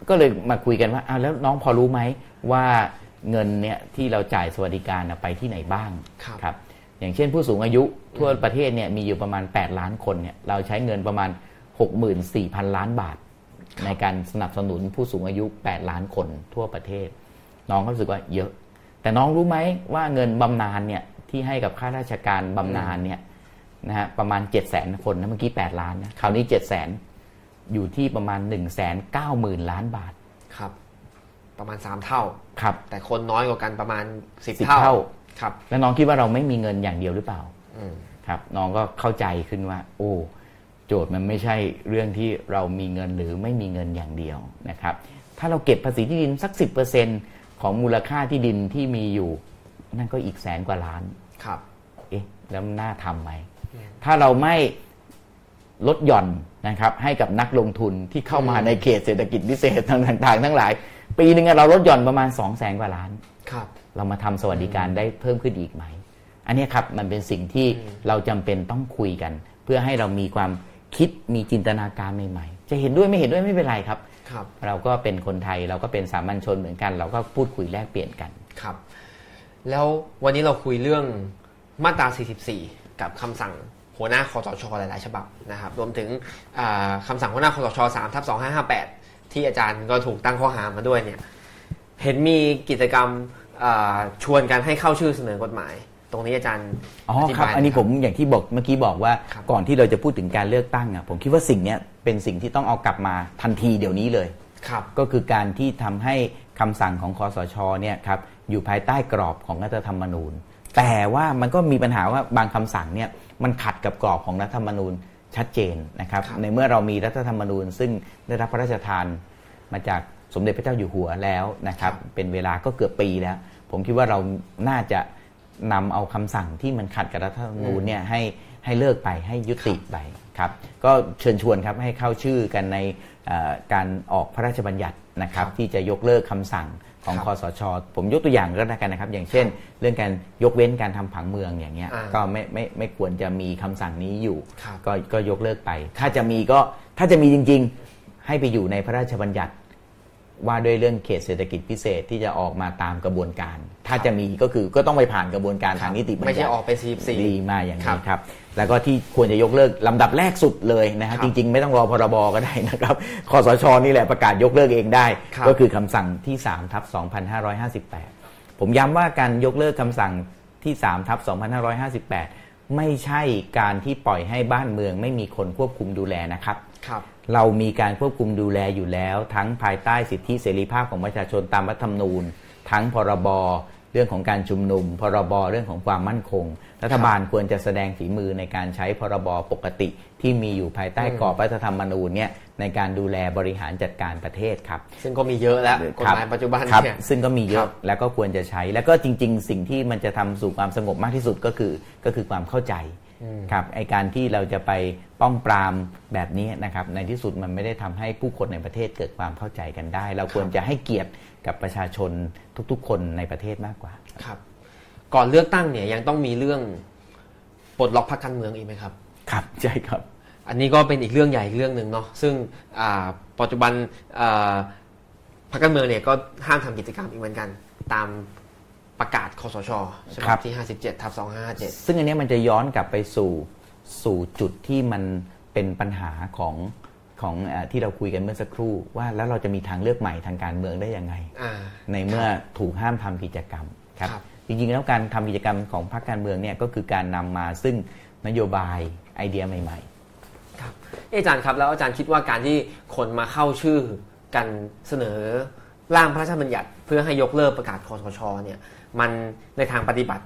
ก็เลยมาคุยกันว่าอ้าวแล้วน้องพอรู้ไหมว่าเงินเนี่ยที่เราจ่ายสวัสดิการไปที่ไหนบ้างครับอย่างเช่นผู้สูงอายุทั่วประเทศเนี่ยมีอยู่ประมาณ8ล้านคนเนี่ยเราใช้เงินประมาณ 64,000 ล้านบาทในการสนับสนุนผู้สูงอายุ8ล้านคนทั่วประเทศน้องก็รู้สึกว่าเยอะแต่น้องรู้ไหมว่าเงินบำนาญเนี่ยที่ให้กับข้าราชการบำนาญเนี่ยนะฮะประมาณ 700,000 คนนะเมื่อกี้8ล้านนะคราวนี้ 700,000 อยู่ที่ประมาณ 190,000 ล้านบาทครับประมาณ3เท่าครับแต่คนน้อยกว่ากันประมาณ10เท่าครับแล้วน้องคิดว่าเราไม่มีเงินอย่างเดียวหรือเปล่าครับน้องก็เข้าใจขึ้นว่าโอ้โจทย์มันไม่ใช่เรื่องที่เรามีเงินหรือไม่มีเงินอย่างเดียวนะครับถ้าเราเก็บภาษีที่ดินสัก 10% ของมูลค่าที่ดินที่มีอยู่นั่นก็อีกแสนกว่าล้านครับเอ๊ะแล้วน่าทำไหมถ้าเราไม่ลดหย่อนนะครับให้กับนักลงทุนที่เข้ามาในเขตเศรษฐกิจพิเศษต่างๆทั้งหลายปีนึงเราลดหย่อนประมาณ 200,000 กว่าล้านครับเรามาทำสวัสดิการได้เพิ่มขึ้นอีกไหมอันนี้ครับมันเป็นสิ่งที่เราจำเป็นต้องคุยกันเพื่อให้เรามีความคิดมีจินตนาการใหม่ๆจะเห็นด้วยไม่เห็นด้วยไม่เป็นไรครับเราก็เป็นคนไทยเราก็เป็นสามัญชนเหมือนกันเราก็พูดคุยแลกเปลี่ยนกันครับแล้ววันนี้เราคุยเรื่องมาตรา 44กับคำสั่งหัวหน้าคสช.หลายๆฉบับนะครับรวมถึงคำสั่งหัวหน้าคสช. 3/2558 ที่อาจารย์ก็ถูกตั้งข้อหามาด้วยเนี่ยเห็นมีกิจกรรมชวนกันให้เข้าชื่อเสนอกฎหมายตรงนี้อาจารย์ครับอันนี้ผมอย่างที่บอกเมื่อกี้บอกว่าก่อนที่เราจะพูดถึงการเลือกตั้งอ่ะผมคิดว่าสิ่งนี้เป็นสิ่งที่ต้องเอากลับมาทันทีเดี๋ยวนี้เลยครับก็คือการที่ทำให้คำสั่งของคสช.เนี่ยครับอยู่ภายใต้กรอบของรัฐธรรมนูญแต่ว่ามันก็มีปัญหาว่าบางคำสั่งเนี่ยมันขัดกับกรอบของรัฐธรรมนูญชัดเจนนะครับในเมื่อเรามีรัฐธรรมนูญซึ่งได้รับพระราชทานมาจากสมเด็จพระเจ้าอยู่หัวแล้วนะครับเป็นเวลาก็เกือบปีแล้วผมคิดว่าเราน่าจะนำเอาคำสั่งที่มันขัดกับรัฐธรรมนูญเนี่ยให้เลิกไปให้ยุติไปครับก็เชิญชวนครับให้เข้าชื่อกันในการออกพระราชบัญญัตินะครับที่จะยกเลิกคำสั่งของคสช.ผมยกตัวอย่างก็แล้วกันนะครับอย่างเช่นเรื่องการยกเว้นการทำผังเมืองอย่างเงี้ยก็ไม่ควรจะมีคำสั่งนี้อยู่ก็ยกเลิกไปถ้าจะมีจริงๆให้ไปอยู่ในพระราชบัญญัติว่าด้วยเรื่องเขตเศรษฐกิจพิเศษที่จะออกมาตามกระบวนการถ้าจะมีก็คือก็ต้องไปผ่านกระบวนการทางนิติบัญญัติไม่ใช่ออกไป44มาอย่างนี้ครับ แล้วก็ที่ควรจะยกเลิกลำดับแรกสุดเลยนะฮะจริงๆไม่ต้องรอพรบก็ได้นะครับคสช.นี่แหละประกาศยกเลิกเองได้ก็คือคำสั่งที่ 3/2558 ผมย้ำว่าการยกเลิกคำสั่งที่ 3/2558 ไม่ใช่การที่ปล่อยให้บ้านเมืองไม่มีคนควบคุมดูแลนะครับเรามีการควบคุมดูแลอยู่แล้วทั้งภายใต้สิทธิเสรีภาพของประชาชนตามรัฐธรรมนูญทั้งพรบเรื่องของการชุมนุมพรบเรื่องของความมั่นคงรัฐบาลควรจะแสดงฝีมือในการใช้พรบปกติที่มีอยู่ภายใต้กรอบรัฐธรรมนูญเนี่ยในการดูแลบริหารจัดการประเทศครับซึ่งก็มีเยอะแล้วกฎหมายปัจจุบันเนี่ยซึ่งก็มีเยอะแล้วก็ควรจะใช้แล้วก็จริงๆสิ่งที่มันจะทำสู่ความสงบมากที่สุดก็คือความเข้าใจครับไอ้การที่เราจะไปป้องปรามแบบนี้นะครับในที่สุดมันไม่ได้ทำให้ผู้คนในประเทศเกิดความเข้าใจกันได้เราควรจะให้เกียรติกับประชาชนทุกๆคนในประเทศมากกว่าครับก่อนเลือกตั้งเนี่ยยังต้องมีเรื่องปลดล็อกพรรคการเมืองอีกไหมครับครับใช่ครับอันนี้ก็เป็นอีกเรื่องใหญ่อีกเรื่องนึงเนาะซึ่งปัจจุบันพรรคการเมืองเนี่ยก็ห้ามทำกิจกรรมอีกเหมือนกันตามประกาศคสช.ฉบับที่ 57/2557 ซึ่งอันนี้มันจะย้อนกลับไปสู่จุดที่มันเป็นปัญหาของที่เราคุยกันเมื่อสักครู่ว่าแล้วเราจะมีทางเลือกใหม่ทางการเมืองได้ยังไงในเมื่อถูกห้ามทำกิจกรรมครับจริงๆแล้วการทำกิจกรรมของพรรคการเมืองเนี่ยก็คือการนำมาซึ่งนโยบายไอเดียใหม่ๆครับอาจารย์ครับแล้วอาจารย์คิดว่าการที่คนมาเข้าชื่อกันเสนอร่างพระราชบัญญัติเพื่อให้ยกเลิกประกาศคสช.เนี่ยมันในทางปฏิบัติ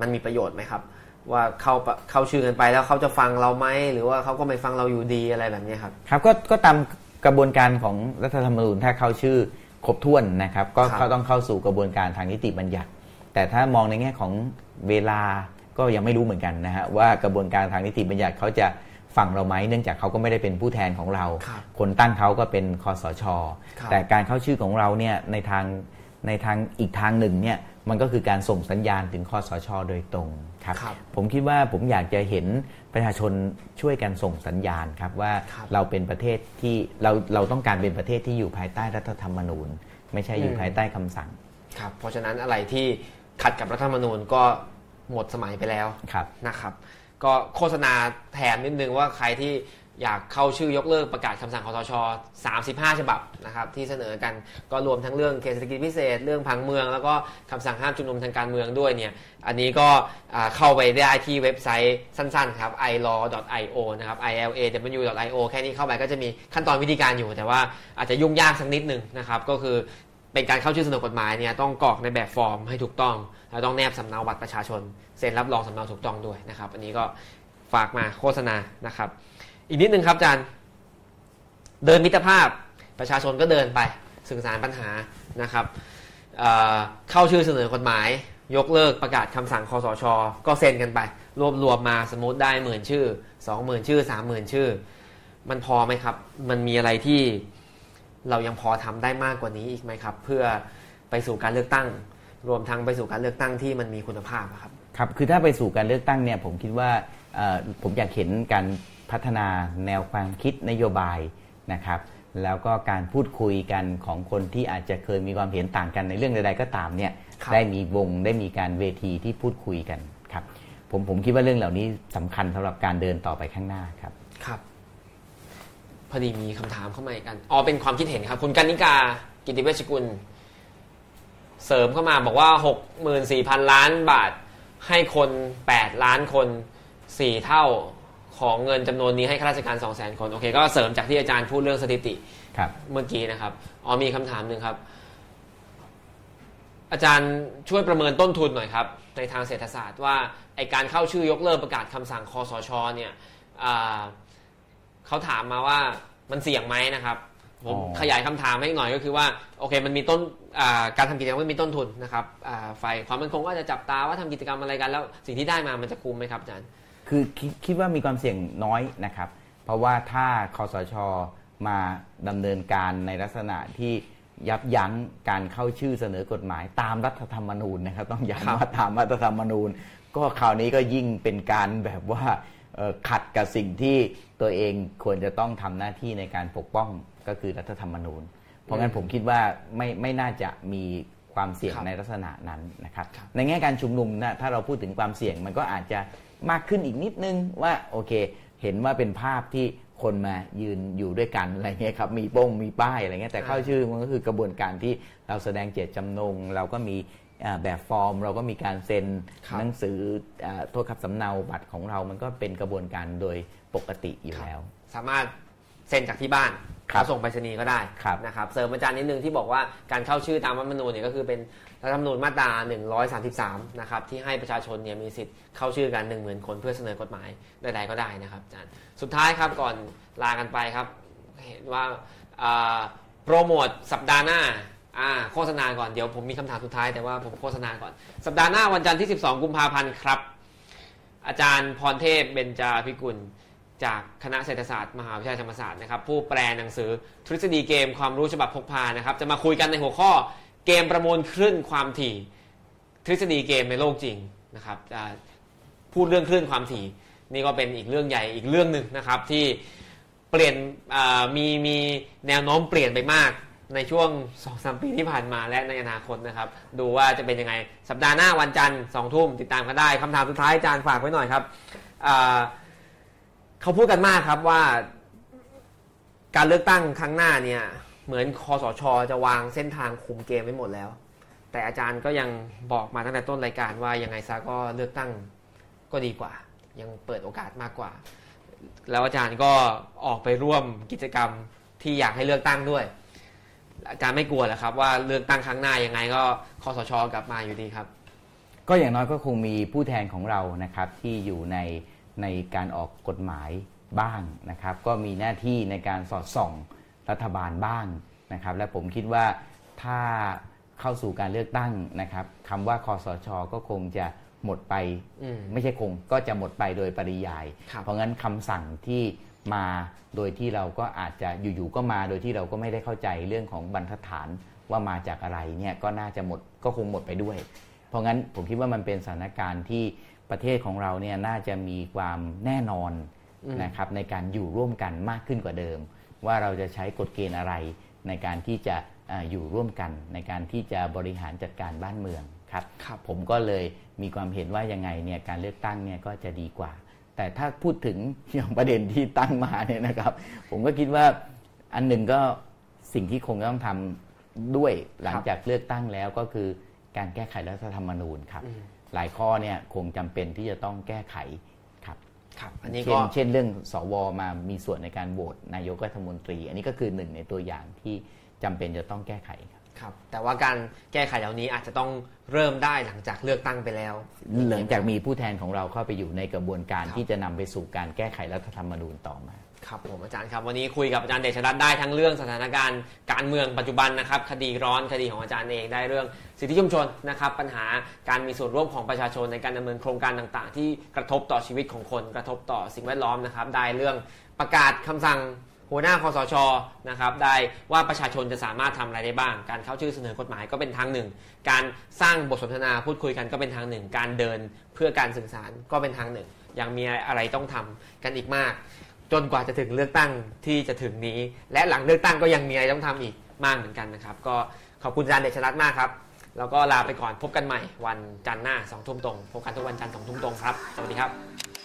มันมีประโยชน์ไหมครับว่าเข้าชื่อกันไปแล้วเขาจะฟังเราไหมหรือว่าเขาก็ไม่ฟังเราอยู่ดีอะไรแบบนี้ครับครับก็ตามกระบวนการของรัฐธรรมนูญถ้าเข้าชื่อครบถ้วนนะครับก็เขาต้องเข้าสู่กระบวนการทางนิติบัญญัติแต่ถ้ามองในแง่ของเวลาก็ยังไม่รู้เหมือนกันนะฮะว่ากระบวนการทางนิติบัญญัติเขาจะฟังเราไหมเนื่องจากเขาก็ไม่ได้เป็นผู้แทนของเราคนตั้งเขาก็เป็นคสช.แต่การเข้าชื่อของเราเนี่ยในทางอีกทางหนึ่งเนี่ยมันก็คือการส่งสัญญาณถึงคสช.โดยตรงครับผมคิดว่าผมอยากจะเห็นประชาชนช่วยกันส่งสัญญาณครับว่าเราเป็นประเทศที่เราต้องการเป็นประเทศที่อยู่ภายใต้รัฐธรรมนูญไม่ใช่อยู่ภายใต้คำสั่งครับเพราะฉะนั้นอะไรที่ขัดกับรัฐธรรมนูญก็หมดสมัยไปแล้วนะครับก็โฆษณาแถมนิดนึงว่าใครที่อยากเข้าชื่อยกเลิกประกาศคำสั่งคสช35ฉบับนะครับที่เสนอกันก็รวมทั้งเรื่องเขตเศรษฐกิจพิเศษเรื่องผังเมืองแล้วก็คำสั่งห้ามชุมนุมทางการเมืองด้วยเนี่ยอันนี้ก็เข้าไปได้ที่เว็บไซต์สั้นๆครับ ilaw.io นะครับ ilaw.io แค่นี้เข้าไปก็จะมีขั้นตอนวิธีการอยู่แต่ว่าอาจจะยุ่งยากสักนิดนึงนะครับก็คือเป็นการเข้าชื่อเสนอกฎหมายเนี่ยต้องกรอกในแบบฟอร์มให้ถูกต้องแล้วต้องแนบสำเนาบัตรประชาชนเซ็นรับรองสำเนาถูกต้องด้วยนะครับอันนี้ก็ฝากมาโฆษณานะครับอีกนิดนึงครับอาจารย์เดินมิตรภาพประชาชนก็เดินไปสื่อสารปัญหานะครับเข้าชื่อเสนอกฎหมายยกเลิกประกาศคำสั่งคสช.ก็เซ็นกันไปรวบมาสมมุติได้ 10,000 ชื่อ 20,000 ชื่อ 30,000 ชื่อมันพอไหมครับมันมีอะไรที่เรายังพอทำได้มากกว่านี้อีกไหมครับเพื่อไปสู่การเลือกตั้งรวมทั้งไปสู่การเลือกตั้งที่มันมีคุณภาพครับครับคือถ้าไปสู่การเลือกตั้งเนี่ยผมคิดว่าผมอยากเห็นการพัฒนาแนวความคิดนโยบายนะครับแล้วก็การพูดคุยกันของคนที่อาจจะเคยมีความเห็นต่างกันในเรื่องใดๆก็ตามเนี่ยได้มีวงได้มีการเวทีที่พูดคุยกันครับผมคิดว่าเรื่องเหล่านี้สำคัญสำหรับการเดินต่อไปข้างหน้าครับครับพอดีมีคำถามเข้ามาอีกกันอ๋อเป็นความคิดเห็นครับคุณกนิกากิติเวชกุลเสริมเข้ามาบอกว่า 64,000 ล้านบาทให้คน8ล้านคน4เท่าของเงินจำนวนนี้ให้ข้าราชการ 200,000 คนโอเคก็เสริมจากที่อาจารย์พูดเรื่องสถิติเมื่อกี้นะครับอ๋อมีคำถามหนึ่งครับอาจารย์ช่วยประเมินต้นทุนหน่อยครับในทางเศรษฐศาสตร์ว่าไอ้การเข้าชื่อยกเลิกประกาศคำสั่งคสช.เนี่ยเขาถามมาว่ามันเสี่ยงไหมนะครับผมขยายคำถามให้หน่อยก็คือว่าโอเคมันมีต้นการทำกิจกรรมมันมีต้นทุนนะครับฝ่ายความมั่นคงก็จะจับตาว่าทำกิจกรรมอะไรกันแล้วสิ่งที่ได้มามันจะคุ้มไหมครับอาจารย์คือคิดว่ามีความเสี่ยงน้อยนะครับเพราะว่าถ้าคสช.มาดำเนินการในลักษณะที่ยับยั้งการเข้าชื่อเสนอกฎหมายตามรัฐธรรมนูญนะครับต้องย้ำว่าตามรัฐธรรมนูญก็คราวนี้ก็ยิ่งเป็นการแบบว่าขัดกับสิ่งที่ตัวเองควรจะต้องทำหน้าที่ในการปกป้องก็คือรัฐธรรมนูญเพราะงั้นผมคิดว่าไม่น่าจะมีความเสี่ยงในลักษณะนั้นนะครับในแง่การชุมนุมนะถ้าเราพูดถึงความเสี่ยงมันก็อาจจะ มากขึ้นอีกนิดนึงว่าโอเคเห็นว่าเป็นภาพที่คนมายืนอยู่ด้วยกันอะไรเงี้ยครับมีป้งมีป้ายอะไรเงี้ยแต่เข้าชื่อมันก็คือกระบวนการที่เราแสดงเจตจำนงเราก็มีแบบฟอร์มเราก็มีการเซ็นหนังสือโทษครับสำเนาบัตรของเรามันก็เป็นกระบวนการโดยปกติอยู่แล้วสามารถเซ็นจากที่บ้านส่งไปรษณีย์ก็ได้นะครับเสริมอาจารย์นิดนึงที่บอกว่าการเข้าชื่อตามรัฐธรรมนูญเนี่ยก็คือเป็นรัฐธรรมนูญมาตรา133นะครับที่ให้ประชาชนเนี่ยมีสิทธิ์เข้าชื่อกัน 10,000 คนเพื่อเสนอกฎหมายใดๆก็ได้นะครับอาจารย์สุดท้ายครับก่อนลากันไปครับเห็นว่าโปรโมทสัปดาห์หน้าโฆษณาก่อนเดี๋ยวผมมีคำถามสุดท้ายแต่ว่าผมโฆษณาก่อนสัปดาห์หน้าวันจันทร์ที่12กุมภาพันธ์ครับอาจารย์พรเทพเบญจาภิกุลจากคณะเศรษฐศาสตร์มหาวิทยาลัยธรรมศาสตร์นะครับผู้แปลหนังสือทฤษฎีเกมความรู้ฉบับพกพานะครับจะมาคุยกันในหัวข้อเกมประมวลคลื่นความถี่ทฤษฎีเกมในโลกจริงนะครับพูดเรื่องคลื่นความถี่นี่ก็เป็นอีกเรื่องใหญ่อีกเรื่องนึงนะครับที่เปลี่ยนมีแนวโน้มเปลี่ยนไปมากในช่วง 2-3 ปีที่ผ่านมาและในอนาคตนะครับดูว่าจะเป็นยังไงสัปดาห์หน้าวันจันทร์ 20:00 นติดตามกันได้คำถามสุดท้ายอาจารย์ฝากไว้หน่อยครับเขาพูดกันมากครับว่าการเลือกตั้งครั้งหน้าเนี่ยเหมือนคสช.จะวางเส้นทางคุมเกมไว้หมดแล้วแต่อาจารย์ก็ยังบอกมาตั้งแต่ต้นรายการว่ายังไงซะก็เลือกตั้งก็ดีกว่ายังเปิดโอกาสมากกว่าแล้วอาจารย์ก็ออกไปร่วมกิจกรรมที่อยากให้เลือกตั้งด้วยอาจารย์ไม่กลัวเหรอครับว่าเลือกตั้งครั้งหน้ายังไงก็คสช.กลับมาอยู่ดีครับก็อย่างน้อยก็คงมีผู้แทนของเรานะครับที่อยู่ในการออกกฎหมายบ้างนะครับก็มีหน้าที่ในการสอดส่องรัฐบาลบ้างนะครับและผมคิดว่าถ้าเข้าสู่การเลือกตั้งนะครับคำว่าคสช.ก็คงจะหมดไปไม่ใช่คงก็จะหมดไปโดยปริยายเพราะงั้นคำสั่งที่มาโดยที่เราก็อาจจะอยู่ๆก็มาโดยที่เราก็ไม่ได้เข้าใจเรื่องของบรรทัดฐานว่ามาจากอะไรเนี่ยก็น่าจะหมดก็คงหมดไปด้วยเพราะงั้นผมคิดว่ามันเป็นสถานการณ์ที่ประเทศของเราเนี่ยน่าจะมีความแน่นอนนะครับในการอยู่ร่วมกันมากขึ้นกว่าเดิมว่าเราจะใช้กฎเกณฑ์อะไรในการที่จะอยู่ร่วมกันในการที่จะบริหารจัดการบ้านเมืองครับผมก็เลยมีความเห็นว่ายังไงเนี่ยการเลือกตั้งเนี่ยก็จะดีกว่าแต่ถ้าพูดถึงอย่างประเด็นที่ตั้งมาเนี่ยนะครับผมก็คิดว่าอันหนึ่งก็สิ่งที่คงต้องทำด้วยหลังจากเลือกตั้งแล้วก็คือการแก้ไขรัฐธรรมนูญครับหลายข้อเนี่ยคงจำเป็นที่จะต้องแก้ไขครับครับอันนี้ก็เช่นเรื่องสวมามีส่วนในการโหวตนายกรัฐมนตรีอันนี้ก็คือหนึ่งในตัวอย่างที่จำเป็นจะต้องแก้ไขครับครับแต่ว่าการแก้ไขเหล่านี้อาจจะต้องเริ่มได้หลังจากเลือกตั้งไปแล้วหลังจากมีผู้แทนของเราเข้าไปอยู่ในกระบวนการที่จะนำไปสู่การแก้ไขรัฐธรรมนูญต่อมาครับผมอาจารย์ครับวันนี้คุยกับอาจารย์เดชรัตน์ได้ทั้งเรื่องสถานการณ์การเมืองปัจจุบันนะครับคดีร้อนคดีของอาจารย์เองได้เรื่องสิทธิชุมชนนะครับปัญหาการมีส่วนร่วมของประชาชนในการดำเนินโครงการต่างๆที่กระทบต่อชีวิตของคนกระทบต่อสิ่งแวดล้อมนะครับได้เรื่องประกาศคำสั่งหัวหน้าคสช.นะครับได้ว่าประชาชนจะสามารถทำอะไรได้บ้างการเข้าชื่อเสนอกฎหมายก็เป็นทางหนึ่งการสร้างบทสนทนาพูดคุยกันก็เป็นทางหนึ่งการเดินเพื่อการสื่อสารก็เป็นทางหนึ่งยังมีอะไรต้องทำกันอีกมากจนกว่าจะถึงเลือกตั้งที่จะถึงนี้และหลังเลือกตั้งก็ยังมีอะไรต้องทำอีกมากเหมือนกันนะครับก็ขอบคุณอาจารย์เดชรัตน์มากครับแล้วก็ลาไปก่อนพบกันใหม่วันจันทร์หน้า 20:00 นตรงพบกันทุกวันจันทร์ 20:00 นตรงครับสวัสดีครับ